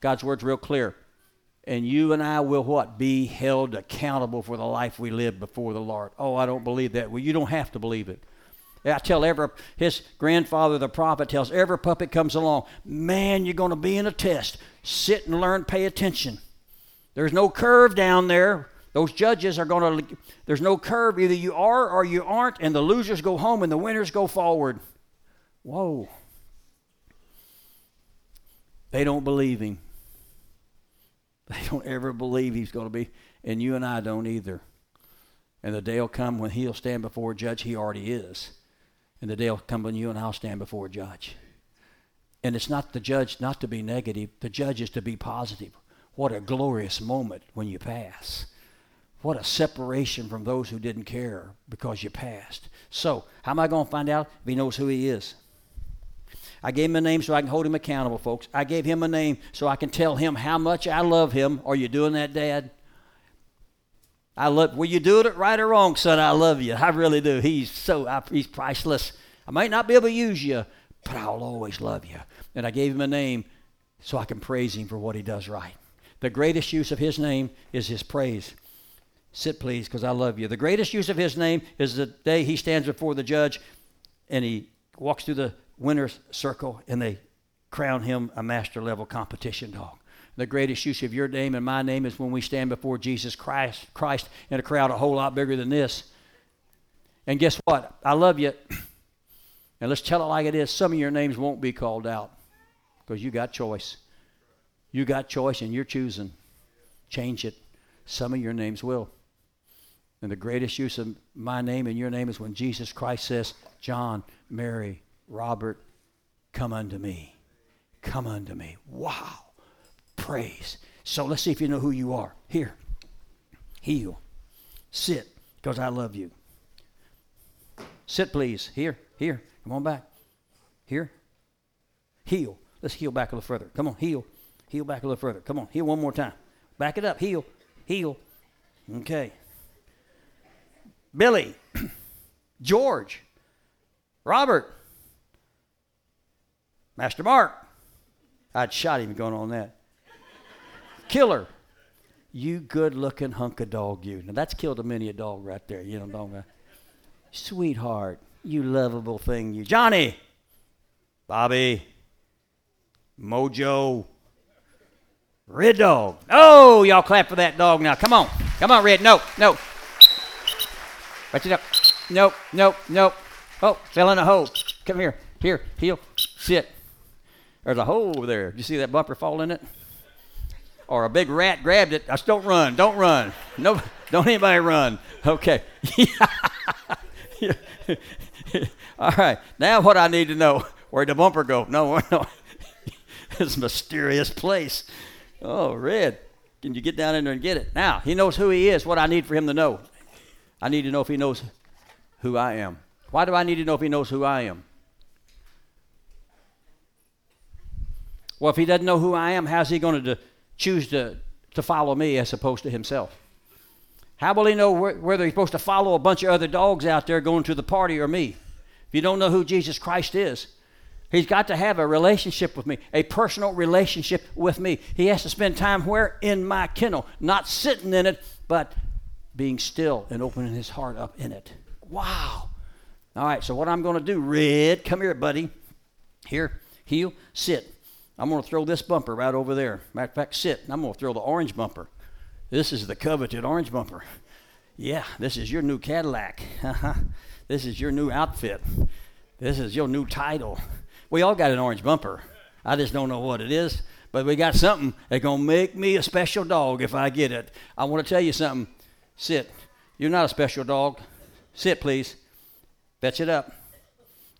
God's word's real clear. And you and I will what? Be held accountable for the life we live before the Lord. Oh, I don't believe that. Well, you don't have to believe it. I tell every, his grandfather, the prophet, tells every puppet comes along, man, you're going to be in a test. Sit and learn, pay attention. There's no curve down there. Those judges are going to, there's no curve. Either you are or you aren't, and the losers go home and the winners go forward. Whoa. They don't believe him. They don't ever believe he's going to be, and you and I don't either. And the day will come when he'll stand before a judge. He already is. And the day will come when you and I will stand before a judge. And it's not the judge not to be negative. The judge is to be positive. What a glorious moment when you pass. What a separation from those who didn't care because you passed. So how am I going to find out if he knows who he is? I gave him a name so I can hold him accountable, folks. I gave him a name so I can tell him how much I love him. Are you doing that, Dad? I love. Will you do it right or wrong, son? I love you. I really do. He's so. I, he's priceless. I might not be able to use you, but I'll always love you. And I gave him a name so I can praise him for what he does right. The greatest use of his name is his praise. Sit, please, because I love you. The greatest use of his name is the day he stands before the judge and he walks through the winner's circle and they crown him a master-level competition dog. The greatest use of your name and my name is when we stand before Jesus Christ, Christ in a crowd a whole lot bigger than this. And guess what? I love you. And let's tell it like it is. Some of your names won't be called out because you got choice. You got choice and you're choosing. Change it. Some of your names will. And the greatest use of my name and your name is when Jesus Christ says, John, Mary, Robert, come unto me. Come unto me. Wow. Praise. So let's see if you know who you are. Here. Heal. Sit, because I love you. Sit, please. Here. Here. Come on back. Here. Heal. Let's heal back a little further. Come on. Heal. Heal back a little further. Come on. Heal one more time. Back it up. Heal. Heal. Okay. Billy. George. Robert. Master Mark. I'd shot him going on that. Killer. You good-looking hunk of dog, you. Now, that's killed a many a dog right there. You know, dog. Sweetheart. You lovable thing, you. Johnny. Bobby. Mojo. Red dog. Oh, y'all clap for that dog now. Come on. Come on, Red. No, no. Right it up. Nope, nope, nope. Oh, fell in a hole. Come here. Here. Heel. Sit. There's a hole over there. Did you see that bumper fall in it? Or a big rat grabbed it. I just don't run. Don't run. No, don't anybody run. Okay. Yeah. All right. Now what I need to know, where'd the bumper go? No, no. This mysterious place. Oh, Red, can you get down in there and get it? Now, he knows who he is, what I need for him to know. I need to know if he knows who I am. Why do I need to know if he knows who I am? Well, if he doesn't know who I am, how's he going to choose to, to follow me as opposed to himself? How will he know wh- whether he's supposed to follow a bunch of other dogs out there going to the party or me? If you don't know who Jesus Christ is, he's got to have a relationship with me, a personal relationship with me. He has to spend time where? In my kennel. Not sitting in it, but being still and opening his heart up in it. Wow. All right, so what I'm going to do, Red, come here, buddy. Here, heel, sit. I'm going to throw this bumper right over there. Matter of fact, sit. I'm going to throw the orange bumper. This is the coveted orange bumper. Yeah, this is your new Cadillac. This is your new outfit. This is your new title. We all got an orange bumper. I just don't know what it is, but we got something that's going to make me a special dog if I get it. I want to tell you something. Sit. You're not a special dog. Sit, please. Fetch it up.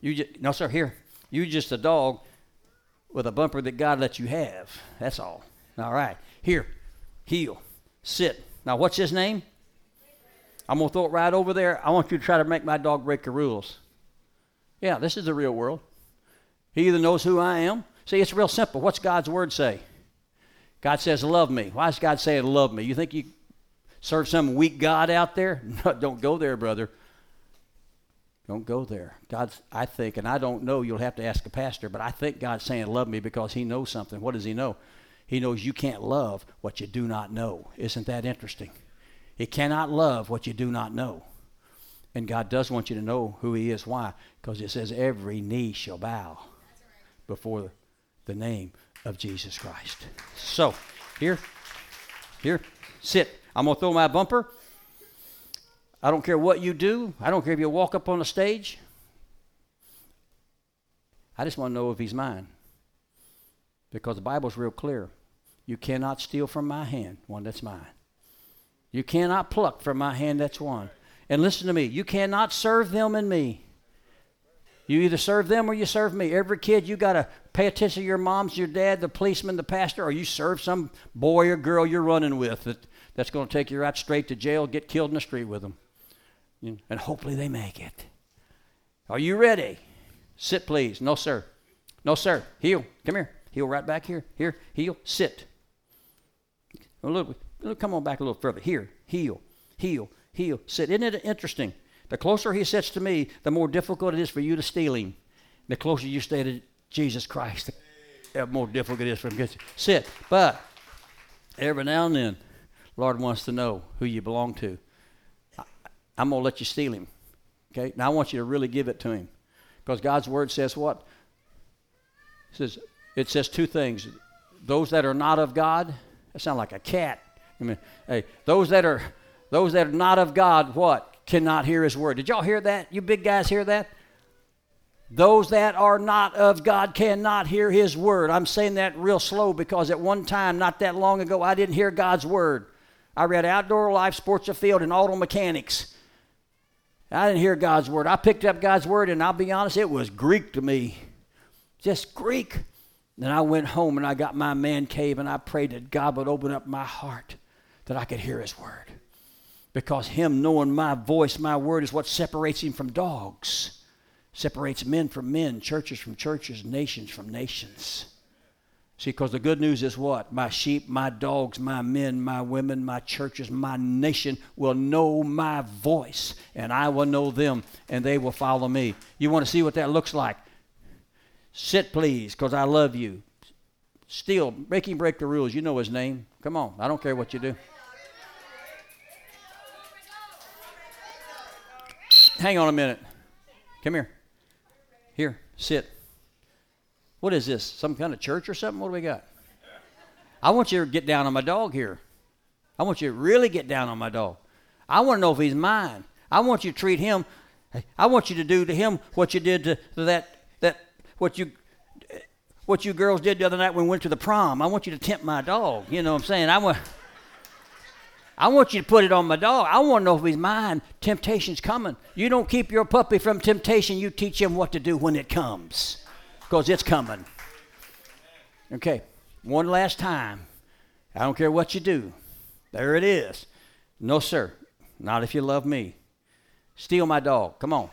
You just, no, sir, here. You're just a dog with a bumper that God let you have. That's all. All right. Here. Heel. Sit. Now, what's his name? I'm going to throw it right over there. I want you to try to make my dog break the rules. Yeah, this is the real world. He either knows who I am. See, it's real simple. What's God's word say? God says, love me. Why is God saying love me? You think you serve some weak God out there? No, don't go there, brother. Don't go there. God, I think, and I don't know, you'll have to ask a pastor, but I think God's saying love me because he knows something. What does he know? He knows you can't love what you do not know. Isn't that interesting? You cannot love what you do not know. And God does want you to know who he is. Why? Because it says every knee shall bow before the name of Jesus Christ. So, here, here, sit. I'm going to throw my bumper. I don't care what you do. I don't care if you walk up on a stage. I just want to know if he's mine. Because the Bible's real clear. You cannot steal from my hand one that's mine. You cannot pluck from my hand that's one. And listen to me. You cannot serve them and me. You either serve them or you serve me. Every kid, you got to pay attention to your moms, your dad, the policeman, the pastor, or you serve some boy or girl you're running with that, that's going to take you right straight to jail, get killed in the street with them. And hopefully they make it. Are you ready? Sit, please. No, sir. No, sir. Heel. Come here. Heel right back here. Here. Heel. Sit. A little, come on back a little further. Here. Heel. Heel. Heel. Sit. Isn't it interesting? The closer he sits to me, the more difficult it is for you to steal him. The closer you stay to Jesus Christ, the more difficult it is for him to get you. Sit. But every now and then, Lord wants to know who you belong to. I, I'm going to let you steal him. Okay? Now I want you to really give it to him. Because God's word says what? It says, it says two things. Those that are not of God, that sounds like a cat. I mean, hey, those that are those that are not of God, what? Cannot hear his word. Did y'all hear that? You big guys hear that? Those that are not of God cannot hear his word. I'm saying that real slow because at one time, not that long ago, I didn't hear God's word. I read Outdoor Life, Sports of Field, and Auto Mechanics. I didn't hear God's word. I picked up God's word, and I'll be honest, it was Greek to me. Just Greek. Then I went home, and I got my man cave, and I prayed that God would open up my heart that I could hear his word. Because him knowing my voice, my word, is what separates him from dogs. Separates men from men, churches from churches, nations from nations. See, because the good news is what? My sheep, my dogs, my men, my women, my churches, my nation will know my voice. And I will know them, and they will follow me. You want to see what that looks like? Sit, please, because I love you. Still, make him break the rules. You know his name. Come on. I don't care what you do. Hang on a minute. Come here. Here, sit. What is this? Some kind of church or something? What do we got? I want you to get down on my dog here. I want you to really get down on my dog. I want to know if he's mine. I want you to treat him. I want you to do to him what you did to that, that what you what you girls did the other night when we went to the prom. I want you to tempt my dog. You know what I'm saying? I want I want you to put it on my dog. I want to know if he's mine. Temptation's coming. You don't keep your puppy from temptation. You teach him what to do when it comes, because it's coming. Okay, one last time. I don't care what you do. There it is. No, sir, not if you love me. Steal my dog. Come on.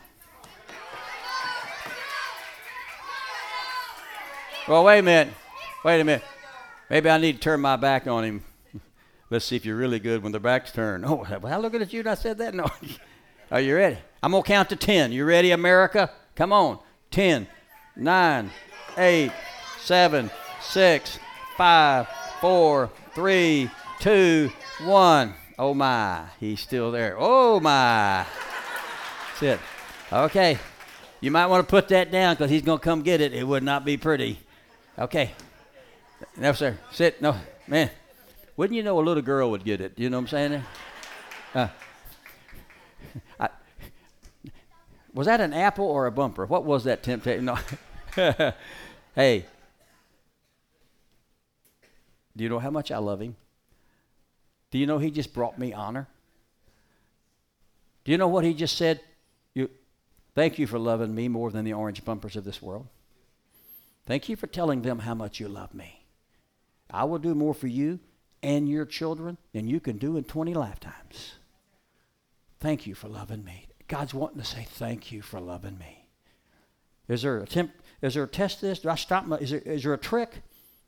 Well, wait a minute. Wait a minute. Maybe I need to turn my back on him. Let's see if you're really good when the back's turned. Oh, well, I look at you and I said that? No. Are you ready? I'm going to count to ten. You ready, America? Come on. ten, nine, eight, seven, six, five, four, three, two, one. Oh, my. He's still there. Oh, my. That's it. Okay. You might want to put that down because he's going to come get it. It would not be pretty. Okay. No, sir. Sit. No. Man. Wouldn't you know a little girl would get it? You know what I'm saying? Uh, I, was that an apple or a bumper? What was that temptation? No. Hey, do you know how much I love him? Do you know he just brought me honor? Do you know what he just said? You, thank you for loving me more than the orange bumpers of this world. Thank you for telling them how much you love me. I will do more for you and your children than you can do in twenty lifetimes. Thank you for loving me. God's wanting to say thank you for loving me. Is there a temp, is there a test to this? Do I stop my, is there, is there a trick?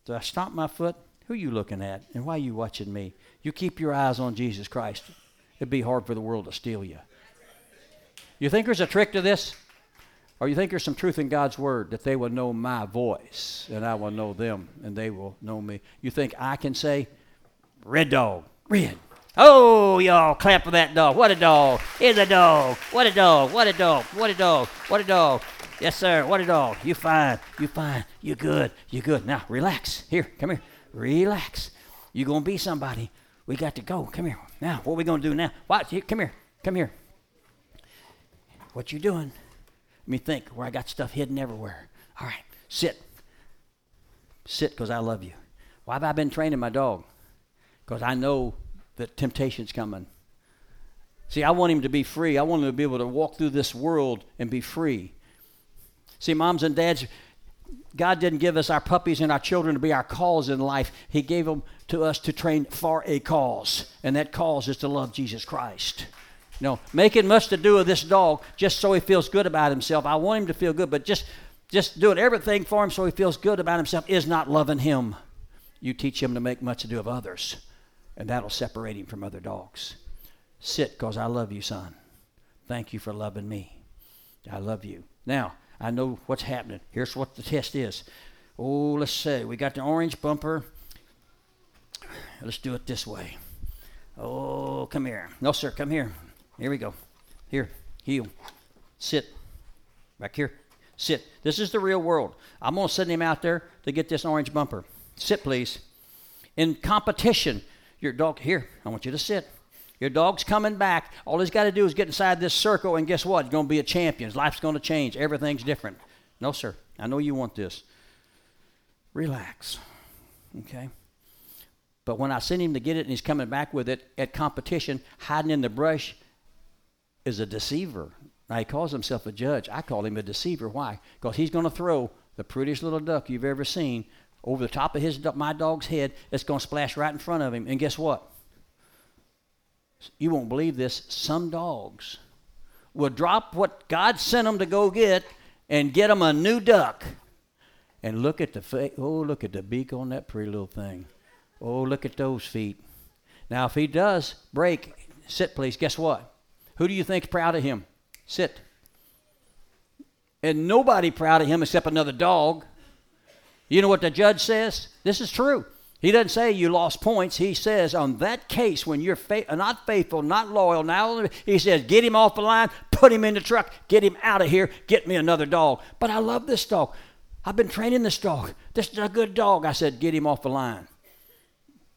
Do I stop my foot? Who are you looking at? And why are you watching me? You keep your eyes on Jesus Christ. It'd be hard for the world to steal you. You think there's a trick to this? Or you think there's some truth in God's word that they will know my voice and I will know them and they will know me? You think I can say, red dog, red. Oh, y'all, clap for that dog. What a dog. Here's a dog. What a dog. What a dog. What a dog. What a dog. Yes, sir. What a dog. You fine. You fine. You good. You good. Now, relax. Here, come here. Relax. You going to be somebody. We got to go. Come here. Now, what are we going to do now? Watch. Here, come here. Come here. What you doing? Let me think where I got stuff hidden everywhere. All right. Sit. Sit because I love you. Why have I been training my dog? Because I know that temptation's coming. See, I want him to be free. I want him to be able to walk through this world and be free. See, moms and dads, God didn't give us our puppies and our children to be our cause in life. He gave them to us to train for a cause, and that cause is to love Jesus Christ. You know, making much to do of this dog just so he feels good about himself. I want him to feel good, but just, just doing everything for him so he feels good about himself is not loving him. You teach him to make much to do of others, and that'll separate him from other dogs. Sit, because I love you, son. Thank you for loving me. I love you. Now, I know what's happening. Here's what the test is. Oh, let's say we got the orange bumper. Let's do it this way. Oh, come here. No, sir, come here. Here we go. Here, heel. Sit. Back here. Sit. This is the real world. I'm going to send him out there to get this orange bumper. Sit, please. In competition, your dog, here, I want you to sit. Your dog's coming back. All he's got to do is get inside this circle, and guess what? He's going to be a champion. His life's going to change. Everything's different. No, sir. I know you want this. Relax. Okay? But when I send him to get it and he's coming back with it at competition, hiding in the brush is a deceiver. Now, he calls himself a judge. I call him a deceiver. Why? Because he's going to throw the prettiest little duck you've ever seen over the top of his my dog's head. It's going to splash right in front of him. And guess what? You won't believe this. Some dogs will drop what God sent them to go get and get them a new duck. And look at the fa- oh, look at the beak on that pretty little thing. Oh, look at those feet. Now, if he does break, sit, please. Guess what? Who do you think's proud of him? Sit. And nobody proud of him except another dog. You know what the judge says? This is true. He doesn't say you lost points. He says on that case, when you're fa- not faithful, not loyal, now he says, get him off the line, put him in the truck, get him out of here, get me another dog. But I love this dog. I've been training this dog. This is a good dog. I said, get him off the line.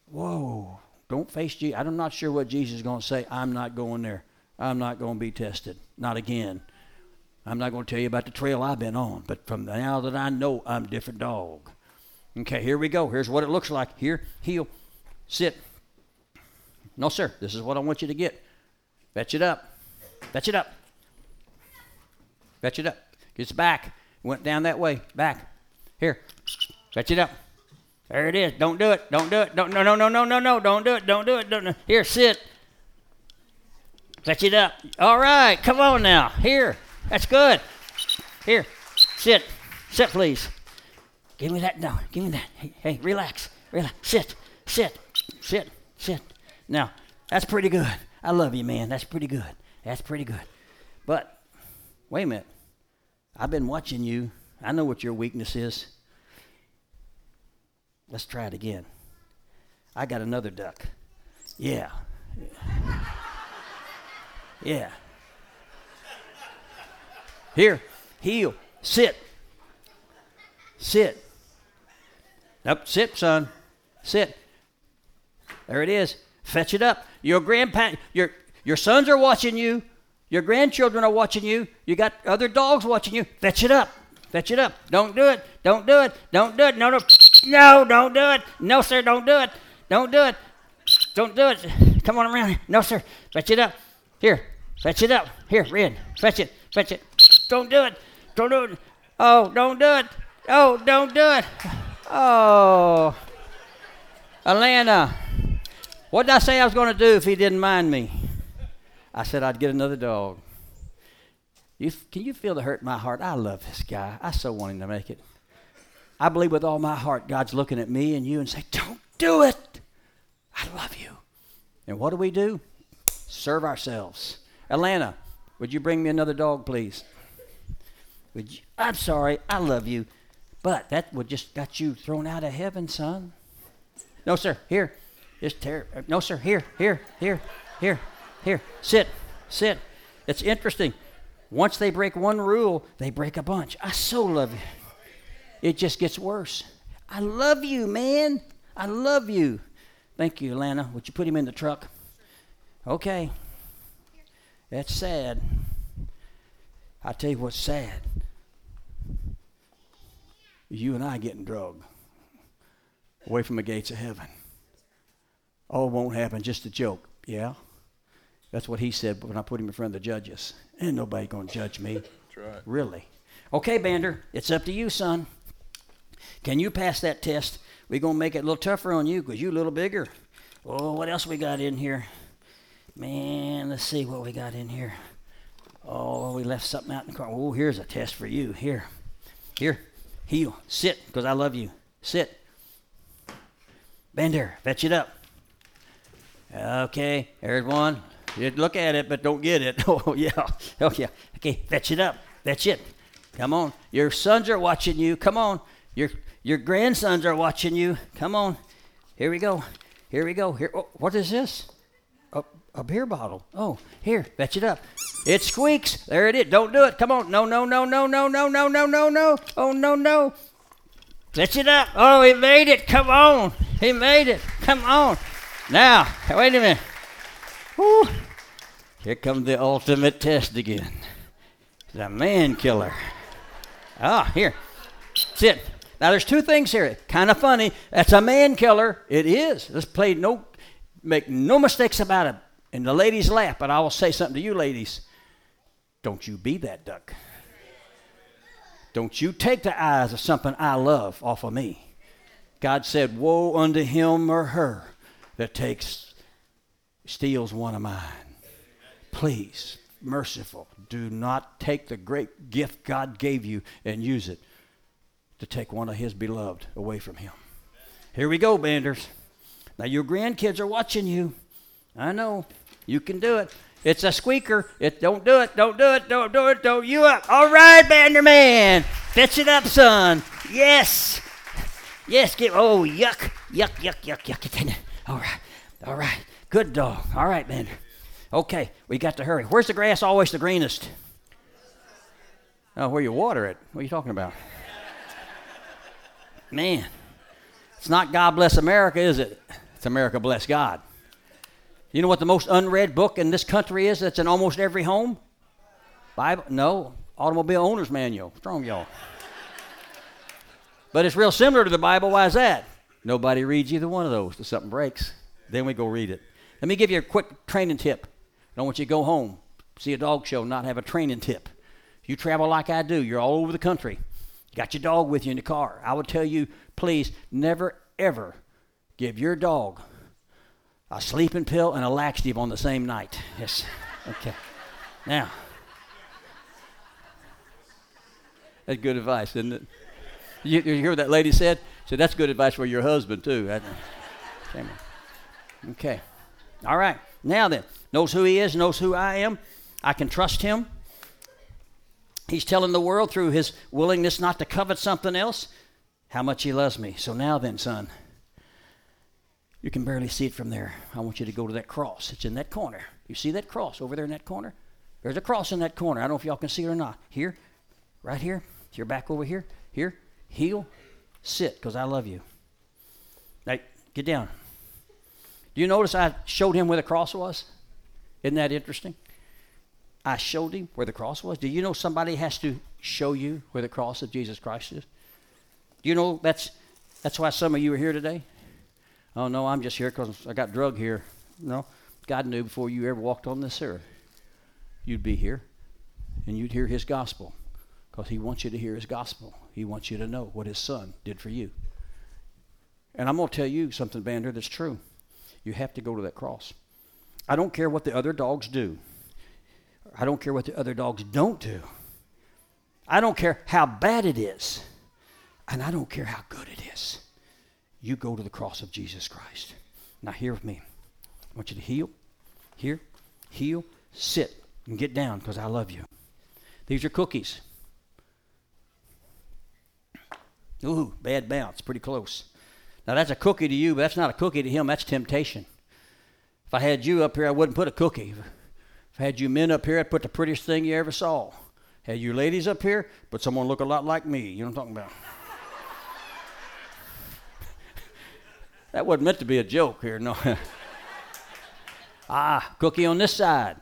Whoa, don't face Jesus. I'm not sure what Jesus is going to say. I'm not going there. I'm not going to be tested. Not again. I'm not going to tell you about the trail I've been on, but from now that I know, I'm a different dog. Okay, here we go. Here's what it looks like. Here, heel, sit. No, sir, this is what I want you to get. Fetch it up. Fetch it up. Fetch it up. Gets back. Went down that way. Back. Here. Fetch it up. There it is. Don't do it. Don't do it. Don't no no no no no no. Don't do it. Don't do it. Don't no. Here, sit. Fetch it up. All right. Come on now. Here. That's good. Here. Sit. Sit, please. Give me that. No, give me that. Hey, hey, relax. Relax. Sit. Sit. Sit. Sit. Now, that's pretty good. I love you, man. That's pretty good. That's pretty good. But, wait a minute. I've been watching you. I know what your weakness is. Let's try it again. I got another duck. Yeah. Yeah. Here. Heel. Sit. Sit. Nope, sit, son. Sit. There it is. Fetch it up. Your grandpa, your your sons are watching you. Your grandchildren are watching you. You got other dogs watching you. Fetch it up. Fetch it up. Don't do it. Don't do it. Don't do it. No, no. No, don't do it. No, sir, don't do it. Don't do it. Don't do it. Come on around here. No, sir. Fetch it up. Here. Fetch it up. Here, Red. Fetch it. Fetch it. Don't do it. Don't do it. Oh, don't do it. Oh, don't do it. Oh, Alana, what did I say I was going to do if he didn't mind me? I said I'd get another dog. You, can you feel the hurt in my heart? I love this guy. I so want him to make it. I believe with all my heart God's looking at me and you and say, don't do it. I love you. And what do we do? Serve ourselves. Alana, would you bring me another dog, please? Would you? I'm sorry. I love you. But that would just got you thrown out of heaven, son. No, sir. Here. Just tear. No, sir. Here. Here. Here. Here. Here. Sit. Sit. It's interesting. Once they break one rule, they break a bunch. I so love you. It just gets worse. I love you, man. I love you. Thank you, Alana. Would you put him in the truck? Okay. That's sad. I tell you what's sad. You and I getting drugged. away from the gates of heaven. Oh, it won't happen, just a joke. Yeah, that's what he said when I put him in front of the judges. Ain't nobody going to judge me. That's right. Really. Okay, Bander, it's up to you, son. Can you pass that test? We're going to make it a little tougher on you because you're a little bigger. Oh, what else we got in here? Man, let's see what we got in here. Oh, we left something out in the car. Oh, here's a test for you. Here. Here. Heel. Sit, because I love you. Sit. Bandera, fetch it up. Okay, there's one. You look at it, but don't get it. Oh, yeah. Oh, yeah. Okay, fetch it up. Fetch it. Come on. Your sons are watching you. Come on. Your your grandsons are watching you. Come on. Here we go. Here we go. Here. Oh, what is this? A, a beer bottle. Oh, here. Fetch it up. It squeaks. There it is. Don't do it. Come on. No, no, no, no, no, no, no, no, no, no. Oh, no, no. Fetch it up. Oh, he made it. Come on. He made it. Come on. Now, wait a minute. Woo. Here comes the ultimate test again. The man killer. Ah, here. Sit. Now, there's two things here. Kind of funny. That's a man killer. It is. Let's play no, make no mistakes about it. And the ladies laugh, but I will say something to you ladies. Don't you be that duck. Don't you take the eyes of something I love off of me. God said, woe unto him or her that takes, steals one of mine. Please, merciful, do not take the great gift God gave you and use it to take one of his beloved away from him. Here we go, Banders. Now your grandkids are watching you. I know. You can do it. It's a squeaker. It don't do it. Don't do it. Don't do it. Don't you up. All right, Banderman. Fetch it up, son. Yes. Yes. Get, oh, yuck. Yuck, yuck, yuck, yuck. All right. All right. Good dog. All right, Bander. Okay. We got to hurry. Where's the grass always the greenest? Oh, where you water it. What are you talking about? Man. It's not God Bless America, is it? It's America Bless God. You know what the most unread book in this country is that's in almost every home? Bible? No. Automobile Owner's Manual. Strong, y'all. But it's real similar to the Bible. Why is that? Nobody reads either one of those till something breaks. Then we go read it. Let me give you a quick training tip. I don't want you to go home, see a dog show, and not have a training tip. You travel like I do. You're all over the country. You got your dog with you in the car. I would tell you, please, never, ever give your dog a sleeping pill and a laxative on the same night. Yes. Okay. Now, that's good advice, isn't it? You, you hear what that lady said? She said, that's good advice for your husband, too. Okay. All right. Now then, knows who he is, knows who I am. I can trust him. He's telling the world through his willingness not to covet something else how much he loves me. So now then, son, you can barely see it from there. I want you to go to that cross. It's in that corner. You see that cross over there in that corner? There's a cross in that corner. I don't know if y'all can see it or not. Here, right here, your back over here, here, heel, sit, because I love you. Now, get down. Do you notice I showed him where the cross was? Isn't that interesting? I showed him where the cross was. Do you know somebody has to show you where the cross of Jesus Christ is? Do you know that's that's why some of you are here today? Oh, no, I'm just here because I got drug here. No, God knew before you ever walked on this earth, you'd be here, and you'd hear his gospel because he wants you to hear his gospel. He wants you to know what his son did for you. And I'm going to tell you something, Bander, that's true. You have to go to that cross. I don't care what the other dogs do. I don't care what the other dogs don't do. I don't care how bad it is. And I don't care how good it is. You go to the cross of Jesus Christ. Now hear with me. I want you to heel, here, heel, sit, and get down because I love you. These are cookies. Ooh, bad bounce, pretty close. Now that's a cookie to you, but that's not a cookie to him. That's temptation. If I had you up here, I wouldn't put a cookie. If I had you men up here, I'd put the prettiest thing you ever saw. Had you ladies up here, put someone look a lot like me. You know what I'm talking about? That wasn't meant to be a joke here, no. Ah, cookie on this side.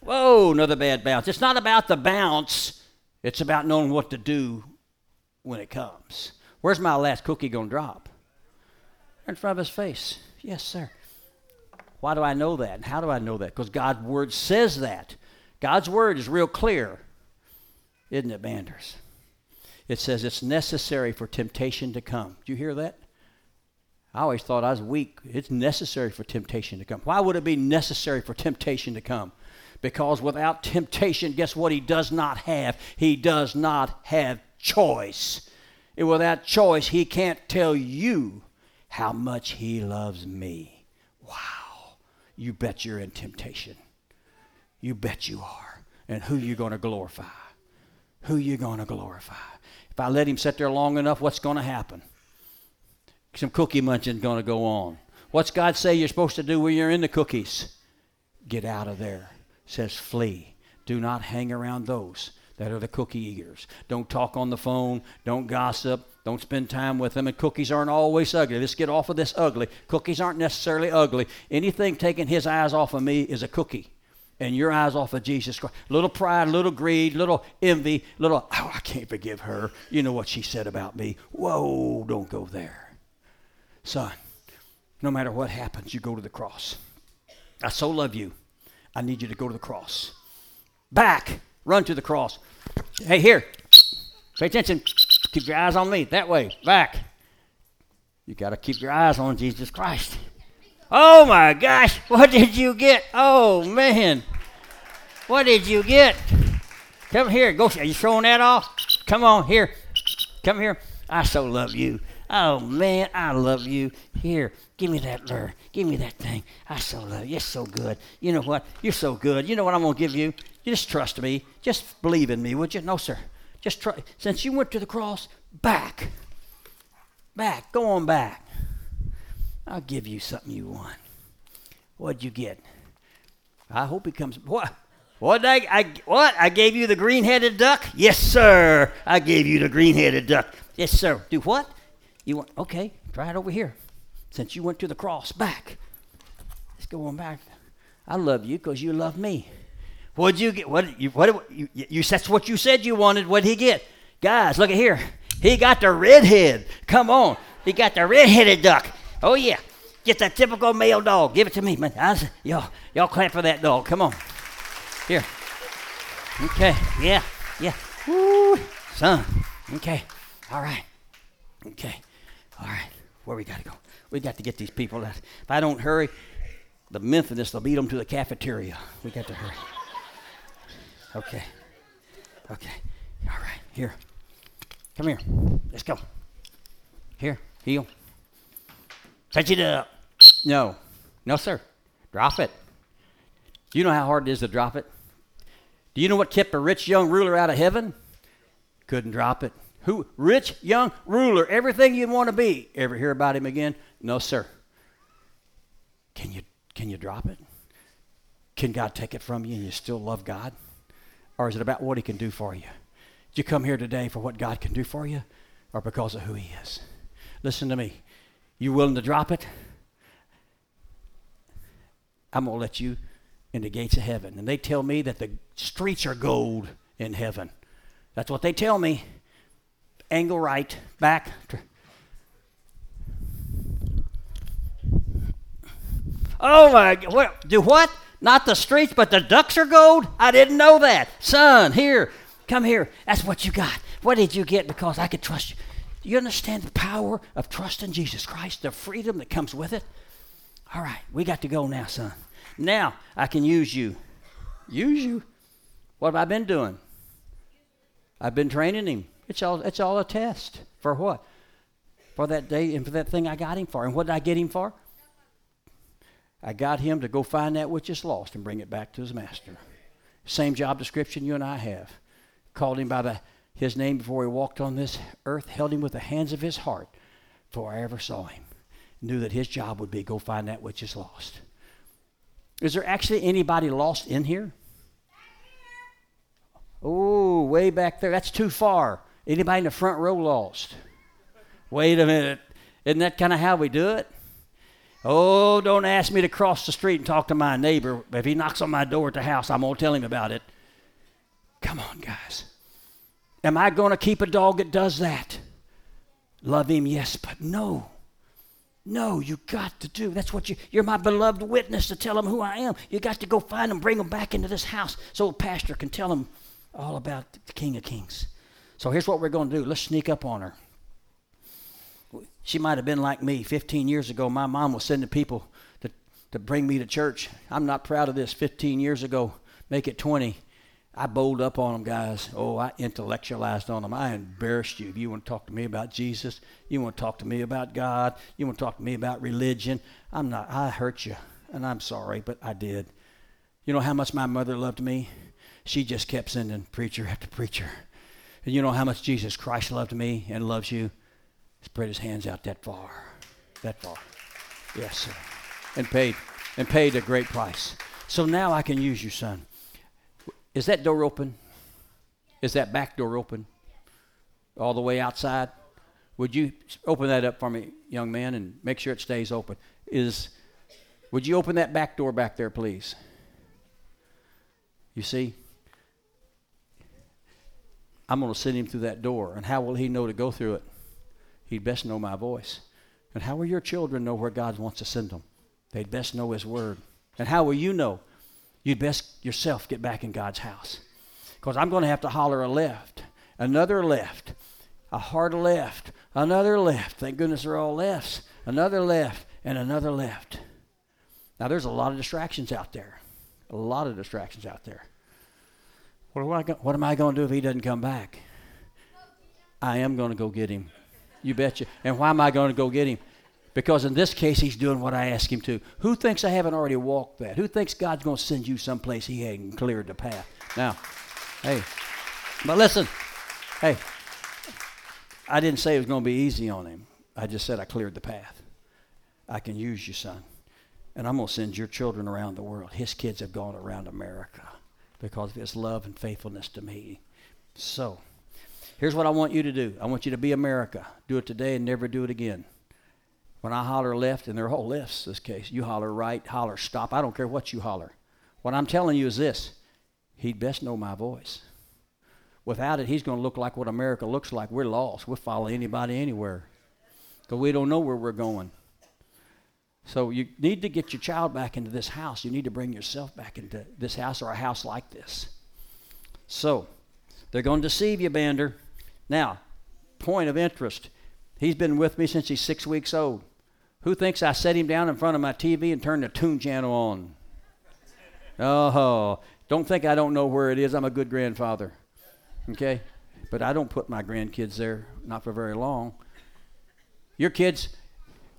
Whoa, another bad bounce. It's not about the bounce. It's about knowing what to do when it comes. Where's my last cookie going to drop? in front of his face. Yes, sir. Why do I know that? And how do I know that? Because God's Word says that. God's Word is real clear, isn't it, Banders? It says it's necessary for temptation to come. Do you hear that? I always thought I was weak. It's necessary for temptation to come. Why would it be necessary for temptation to come? Because without temptation, guess what he does not have? He does not have choice. And without choice, he can't tell you how much he loves me. Wow. You bet you're in temptation. You bet you are. And who you going to glorify? Who you going to glorify? If I let him sit there long enough, what's going to happen? Some cookie munching going to go on. What's God say you're supposed to do when you're in the cookies? Get out of there. It says flee. Do not hang around those that are the cookie eaters. Don't talk on the phone. Don't gossip. Don't spend time with them. And cookies aren't always ugly. Let's get off of this ugly. Cookies aren't necessarily ugly. Anything taking his eyes off of me is a cookie. And your eyes off of Jesus Christ. Little pride, little greed, little envy, little, oh, I can't forgive her. You know what she said about me. Whoa, don't go there. Son, no matter what happens, you go to the cross. I so love you. I need you to go to the cross. Back. Run to the cross. Hey, here. Pay attention. Keep your eyes on me. That way. Back. You got to keep your eyes on Jesus Christ. Oh, my gosh. What did you get? Oh, man. What did you get? Come here. Go. Are you throwing that off? Come on. Here. Come here. I so love you. Oh, man, I love you. Here, give me that lure. Give me that thing. I so love you. You're so good. You know what? You're so good. You know what I'm going to give you? You just trust me. Just believe in me, would you? No, sir. Just try. Since you went to the cross, back. Back. Go on back. I'll give you something you want. What'd you get? I hope he comes. What? What I, I what? I gave you the green-headed duck? Yes, sir. I gave you the green-headed duck. Yes, sir. Do what? You want, okay, try it over here. Since you went to the cross, back. Let's go on back. I love you because you love me. What'd you get? What you? What you, you? That's what you said you wanted. What'd he get? Guys, look at here. He got the redhead. Come on. He got the red-headed duck. Oh, yeah. Get that typical male dog. Give it to me, man. I, y'all, y'all clap for that dog. Come on. Here. Okay. Yeah. Yeah. Woo. Son. Okay. All right. Okay. All right, where we got to go? We got to get these people out. If I don't hurry, the Methodists will beat them to the cafeteria. We got to hurry. Okay. Okay. All right, here. Come here. Let's go. Here, heel. Touch it up. No. No, sir. Drop it. Do you know how hard it is to drop it? Do you know what kept a rich young ruler out of heaven? Couldn't drop it. Who, rich, young, ruler, everything you'd want to be. Ever hear about him again? No, sir. Can you can you drop it? Can God take it from you and you still love God? Or is it about what he can do for you? Did you come here today for what God can do for you or because of who he is? Listen to me. You willing to drop it? I'm going to let you in the gates of heaven. And they tell me that the streets are gold in heaven. That's what they tell me. Angle right, back. Oh my, what, do what? Not the streets, but the ducks are gold? I didn't know that. Son, here, come here. That's what you got. What did you get? Because I could trust you. Do you understand the power of trusting Jesus Christ, the freedom that comes with it? All right, we got to go now, son. Now I can use you. Use you? What have I been doing? I've been training him. It's all it's all a test. For what? For that day and for that thing I got him for. And what did I get him for? I got him to go find that which is lost and bring it back to his master. Same job description you and I have. Called him by the, his name before he walked on this earth, held him with the hands of his heart before I ever saw him. Knew that his job would be go find that which is lost. Is there actually anybody lost in here? Oh, way back there. That's too far. Anybody in the front row lost? Wait a minute. Isn't that kind of how we do it? Oh, don't ask me to cross the street and talk to my neighbor. If he knocks on my door at the house, I'm going to tell him about it. Come on, guys. Am I going to keep a dog that does that? Love him, yes, but no. No, you got to do. That's what you, you're my beloved witness to tell them who I am. You got to go find them, bring them back into this house so a pastor can tell them all about the King of Kings. So here's what we're going to do. Let's sneak up on her. She might have been like me. fifteen years ago, my mom was sending people to, to bring me to church. I'm not proud of this. fifteen years ago, make it twenty. I bowled up on them, guys. Oh, I intellectualized on them. I embarrassed you. If you want to talk to me about Jesus, you want to talk to me about God, you want to talk to me about religion, I'm not, I hurt you, and I'm sorry, but I did. You know how much my mother loved me? She just kept sending preacher after preacher. And you know how much Jesus Christ loved me and loves you? Spread his hands out that far, that far. Yes, sir. And paid, and paid a great price. So now I can use you, son. Is that door open? Is that back door open? All the way outside? Would you open that up for me, young man, and make sure it stays open? Is, would you open that back door back there, please? You see? I'm going to send him through that door, and how will he know to go through it? He'd best know my voice. And how will your children know where God wants to send them? They'd best know his word. And how will you know? You'd best yourself get back in God's house. Because I'm going to have to holler a left, another left, a hard left, another left. Thank goodness they're all lefts. Another left and another left. Now, there's a lot of distractions out there, a lot of distractions out there. What am I going to do if he doesn't come back? I am going to go get him. You betcha. And why am I going to go get him? Because in this case, he's doing what I ask him to. Who thinks I haven't already walked that? Who thinks God's going to send you someplace he hadn't cleared the path? Now, hey, but listen, hey, I didn't say it was going to be easy on him. I just said I cleared the path. I can use you, son. And I'm going to send your children around the world. His kids have gone around America because of his love and faithfulness to me. So, here's what I want you to do. I want you to be America. Do it today and never do it again. When I holler left, and they're all lefts in this case, you holler right, holler stop. I don't care what you holler. What I'm telling you is this. He'd best know my voice. Without it, he's going to look like what America looks like. We're lost. We'll follow anybody anywhere because we don't know where we're going. So you need to get your child back into this house. You need to bring yourself back into this house or a house like this. So they're going to deceive you, Bander. Now, point of interest, he's been with me since he's six weeks old. Who thinks I set him down in front of my T V and turned the Tune Channel on? Oh, don't think I don't know where it is. I'm a good grandfather, okay? But I don't put my grandkids there, not for very long. Your kids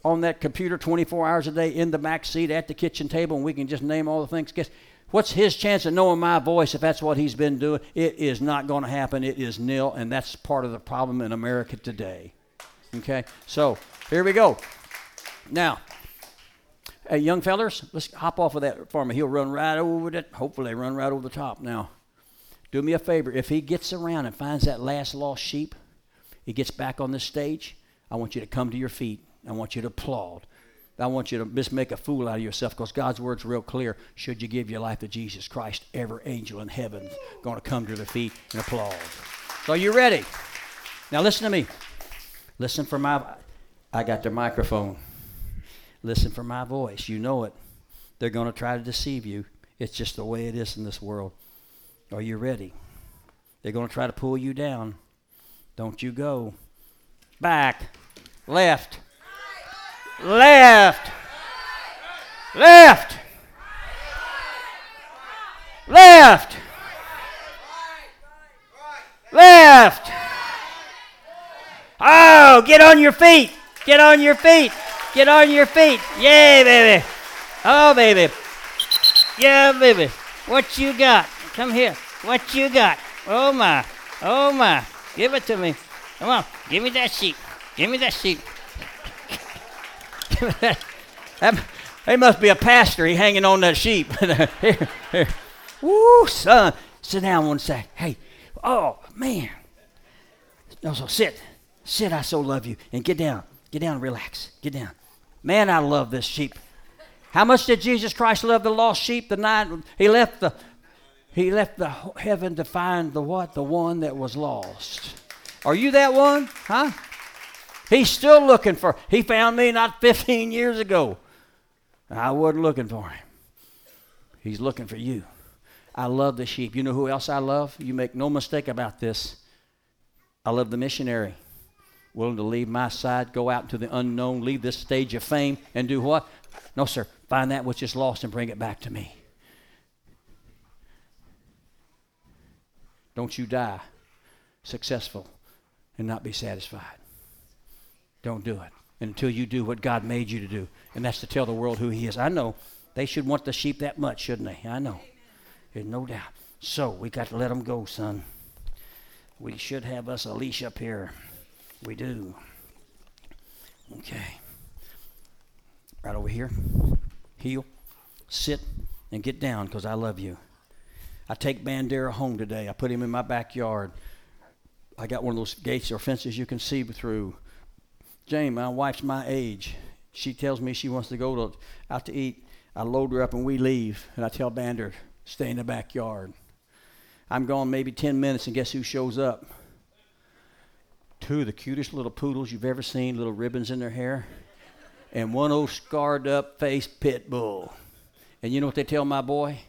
on that computer twenty-four hours a day, in the back seat, at the kitchen table, and we can just name all the things. Guess what's his chance of knowing my voice if that's what he's been doing? It is not going to happen. It is nil, and that's part of the problem in America today. Okay, so here we go. Now, hey, young fellers, let's hop off of that for me. He'll run right over that. Hopefully, run right over the top. Now, do me a favor. If he gets around and finds that last lost sheep, he gets back on this stage, I want you to come to your feet. I want you to applaud. I want you to just make a fool out of yourself because God's word's real clear. Should you give your life to Jesus Christ, every angel in heaven's going to come to their feet and applaud. So you ready? Now listen to me. Listen for my, I got their microphone. Listen for my voice. You know it. They're going to try to deceive you. It's just the way it is in this world. Are you ready? They're going to try to pull you down. Don't you go. Back. Left. Left. Left. Left. Left. Oh, get on your feet. Get on your feet. Get on your feet. Yay, baby. Oh, baby. Yeah, baby. What you got? Come here. What you got? Oh, my. Oh, my. Give it to me. Come on. Give me that sheep. Give me that sheep. There must be a pastor. He hanging on that sheep. Here, here. Woo, son. Sit down one sec. Hey. Oh, man. No, so sit. Sit, I so love you. And get down. Get down and relax. Get down. Man, I love this sheep. How much did Jesus Christ love the lost sheep? The nine, he left the he left the heaven to find the what? The one that was lost. Are you that one? Huh? He's still looking for. He found me not fifteen years ago. I wasn't looking for him. He's looking for you. I love the sheep. You know who else I love? You make no mistake about this. I love the missionary. Willing to leave my side, go out into the unknown, leave this stage of fame, and do what? No, sir. Find that which is lost and bring it back to me. Don't you die successful and not be satisfied. Don't do it until you do what God made you to do, and that's to tell the world who he is. I know they should want the sheep that much, shouldn't they? I know. There's no doubt. So we got to let them go, son. We should have us a leash up here. We do. Okay. Right over here. Heel. Sit and get down because I love you. I take Bandera home today. I put him in my backyard. I got one of those gates or fences you can see through. Jane, my wife's my age. She tells me she wants to go to, out to eat. I load her up and we leave. And I tell Bandera, stay in the backyard. I'm gone maybe ten minutes and guess who shows up? Two of the cutest little poodles you've ever seen, little ribbons in their hair, and one old scarred-up faced pit bull. And you know what they tell my boy?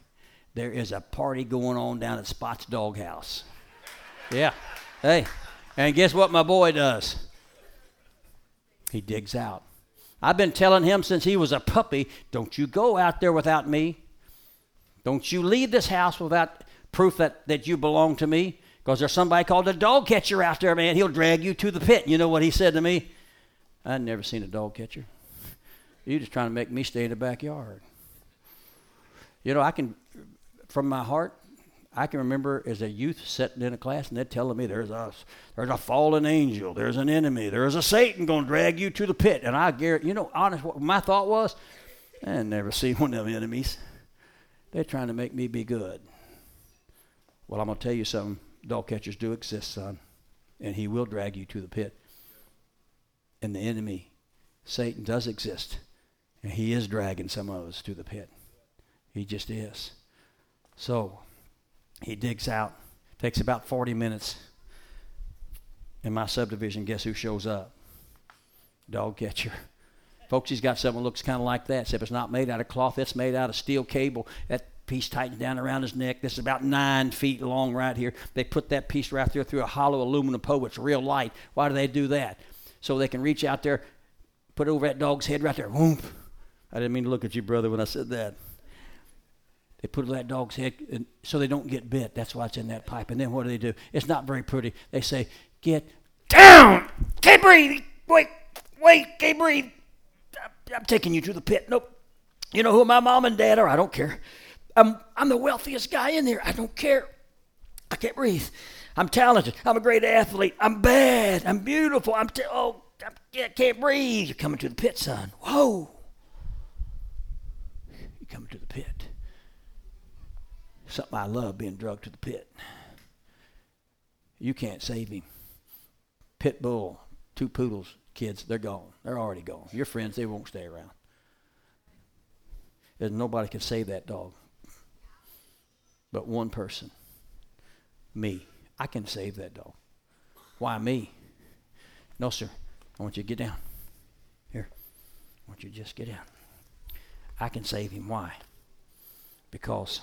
There is a party going on down at Spot's Doghouse. Yeah. Hey, and guess what my boy does? He digs out. I've been telling him since he was a puppy, don't you go out there without me. Don't you leave this house without proof that, that you belong to me. Because there's somebody called a dog catcher out there, man. He'll drag you to the pit. You know what he said to me? I'd never seen a dog catcher. You're just trying to make me stay in the backyard. You know, I can, from my heart, I can remember as a youth sitting in a class and they're telling me there's a, there's a fallen angel, there's an enemy, there's a Satan going to drag you to the pit. And I guarantee, you know, honest, what my thought was, I never seen one of them enemies. They're trying to make me be good. Well, I'm going to tell you something. Dog catchers do exist, son, and he will drag you to the pit. And the enemy, Satan, does exist, and he is dragging some of us to the pit. He just is. So he digs out. Takes about forty minutes. In my subdivision, guess who shows up? Dog catcher. Folks, he's got something that looks kind of like that, except it's not made out of cloth. It's made out of steel cable. That piece tightened down around his neck. This is about nine feet long right here. They put that piece right there through a hollow aluminum pole. It's real light. Why do they do that? So they can reach out there, put it over that dog's head right there. Whoop. I didn't mean to look at you, brother, when I said that. They put it over that dog's head and so they don't get bit. That's why it's in that pipe. And then what do they do? It's not very pretty. They say, get down. Can't breathe. Wait, wait, can't breathe. I'm, I'm taking you to the pit. Nope. You know who my mom and dad are? I don't care. I'm, I'm the wealthiest guy in there. I don't care. I can't breathe. I'm talented. I'm a great athlete. I'm bad. I'm beautiful. I'm t- oh, I'm, I can't breathe. You're coming to the pit, son. Whoa. You're coming to the pit. Something I love, being drugged to the pit. You can't save him. Pit bull, two poodles, kids, they're gone. They're already gone. Your friends, they won't stay around. There's nobody can save that dog. But one person, me. I can save that dog. Why me? No, sir. I want you to get down. Here. I want you to just get down. I can save him. Why? Because,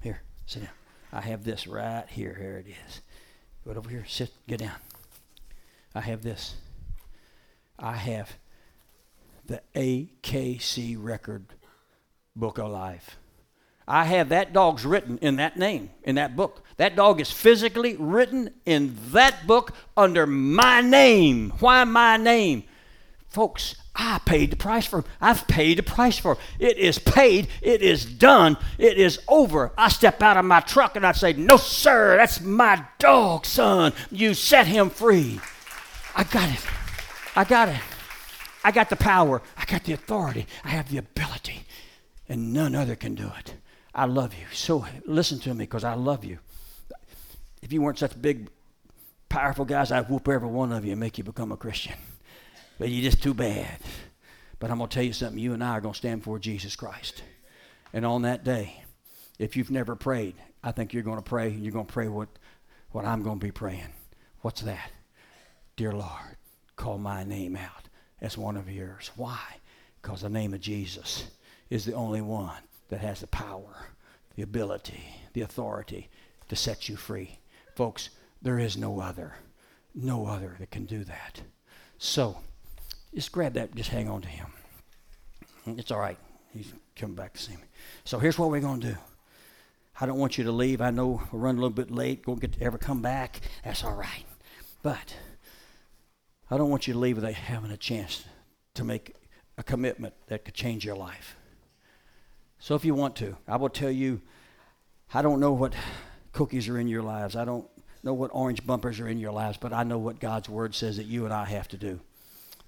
here, sit down. I have this right here. Here it is. Go over here. Sit. Get down. I have this. I have the A K C record book of life. I have that dog's written in that name, in that book. That dog is physically written in that book under my name. Why my name? Folks, I paid the price for him. I've paid the price for him. It is paid. It is done. It is over. I step out of my truck and I say, no, sir, that's my dog, son. You set him free. I got it. I got it. I got the power. I got the authority. I have the ability. And none other can do it. I love you. So listen to me because I love you. If you weren't such big, powerful guys, I'd whoop every one of you and make you become a Christian. But you're just too bad. But I'm going to tell you something. You and I are going to stand for Jesus Christ. And on that day, if you've never prayed, I think you're going to pray, and you're going to pray what, what I'm going to be praying. What's that? Dear Lord, call my name out as one of yours. Why? Because the name of Jesus is the only one that has the power, the ability, the authority to set you free. Folks, there is no other, no other that can do that. So just grab that, just hang on to him. It's all right. He's coming back to see me. So here's what we're going to do. I don't want you to leave. I know we're running a little bit late. Won't get to ever come back. That's all right. But I don't want you to leave without having a chance to make a commitment that could change your life. So if you want to, I will tell you, I don't know what cookies are in your lives. I don't know what orange bumpers are in your lives, but I know what God's Word says that you and I have to do.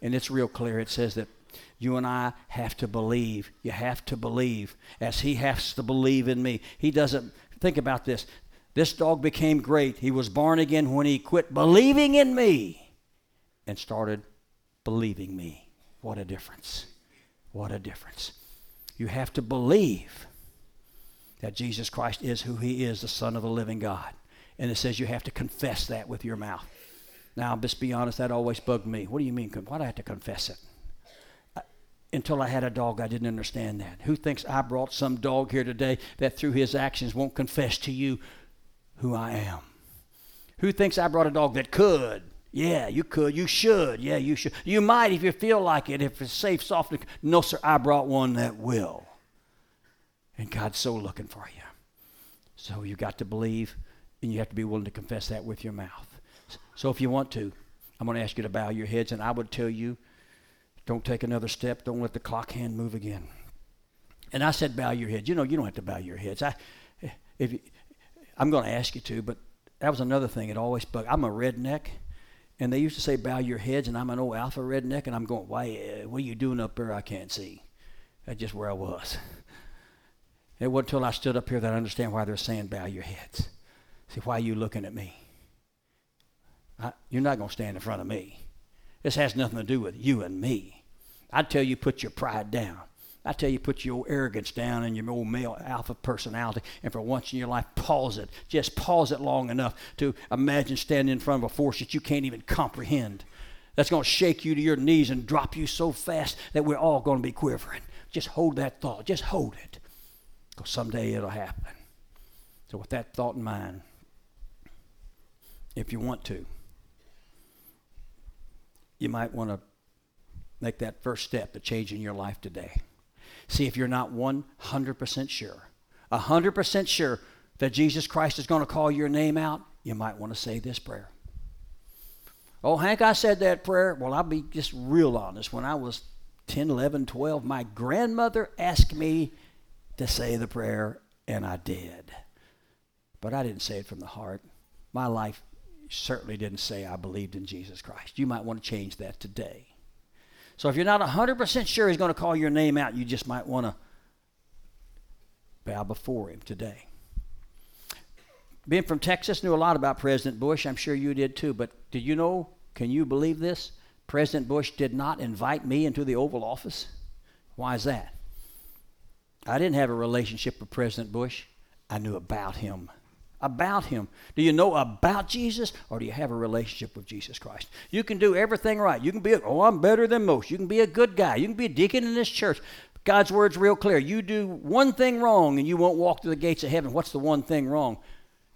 And it's real clear. It says that you and I have to believe. You have to believe as he has to believe in me. He doesn't, think about this. This dog became great. He was born again when he quit believing in me and started believing me. What a difference. What a difference. You have to believe that Jesus Christ is who he is, the Son of the living God. And it says you have to confess that with your mouth. Now, just be honest, that always bugged me. What do you mean? Why do I have to confess it? I, until I had a dog, I didn't understand that. Who thinks I brought some dog here today that through his actions won't confess to you who I am? Who thinks I brought a dog that could? Yeah, you could. You should. Yeah, you should. You might if you feel like it, if it's safe, soft. No, sir, I brought one that will. And God's so looking for you. So you got to believe, and you have to be willing to confess that with your mouth. So if you want to, I'm going to ask you to bow your heads, and I would tell you, don't take another step. Don't let the clock hand move again. And I said bow your heads. You know, you don't have to bow your heads. I, if you, I'm going to ask you to, but that was another thing. It always bugged. I'm a redneck. And they used to say, bow your heads, and I'm an old alpha redneck, and I'm going, why, what are you doing up there? I can't see. That's just where I was. It wasn't until I stood up here that I understand why they're saying, bow your heads. See, why are you looking at me? I, you're not going to stand in front of me. This has nothing to do with you and me. I tell you, put your pride down. I tell you, put your arrogance down and your old male alpha personality, and for once in your life, pause it. Just pause it long enough to imagine standing in front of a force that you can't even comprehend. That's going to shake you to your knees and drop you so fast that we're all going to be quivering. Just hold that thought. Just hold it, because someday it'll happen. So with that thought in mind, if you want to, you might want to make that first step to changing your life today. See, if you're not one hundred percent sure, one hundred percent sure that Jesus Christ is going to call your name out, you might want to say this prayer. Oh, Hank, I said that prayer. Well, I'll be just real honest. When I was ten, eleven, twelve, my grandmother asked me to say the prayer, and I did. But I didn't say it from the heart. My life certainly didn't say I believed in Jesus Christ. You might want to change that today. So if you're not one hundred percent sure he's going to call your name out, you just might want to bow before him today. Being from Texas, knew a lot about President Bush. I'm sure you did too. But did you know, can you believe this? President Bush did not invite me into the Oval Office. Why is that? I didn't have a relationship with President Bush. I knew about him. About him. Do you know about Jesus, or do you have a relationship with Jesus Christ? You can do everything right. You can be, a, oh, I'm better than most. You can be a good guy. You can be a deacon in this church. God's word's real clear. You do one thing wrong, and you won't walk through the gates of heaven. What's the one thing wrong?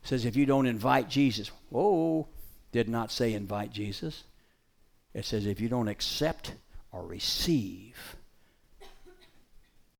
It says if you don't invite Jesus. Whoa, did not say invite Jesus. It says if you don't accept or receive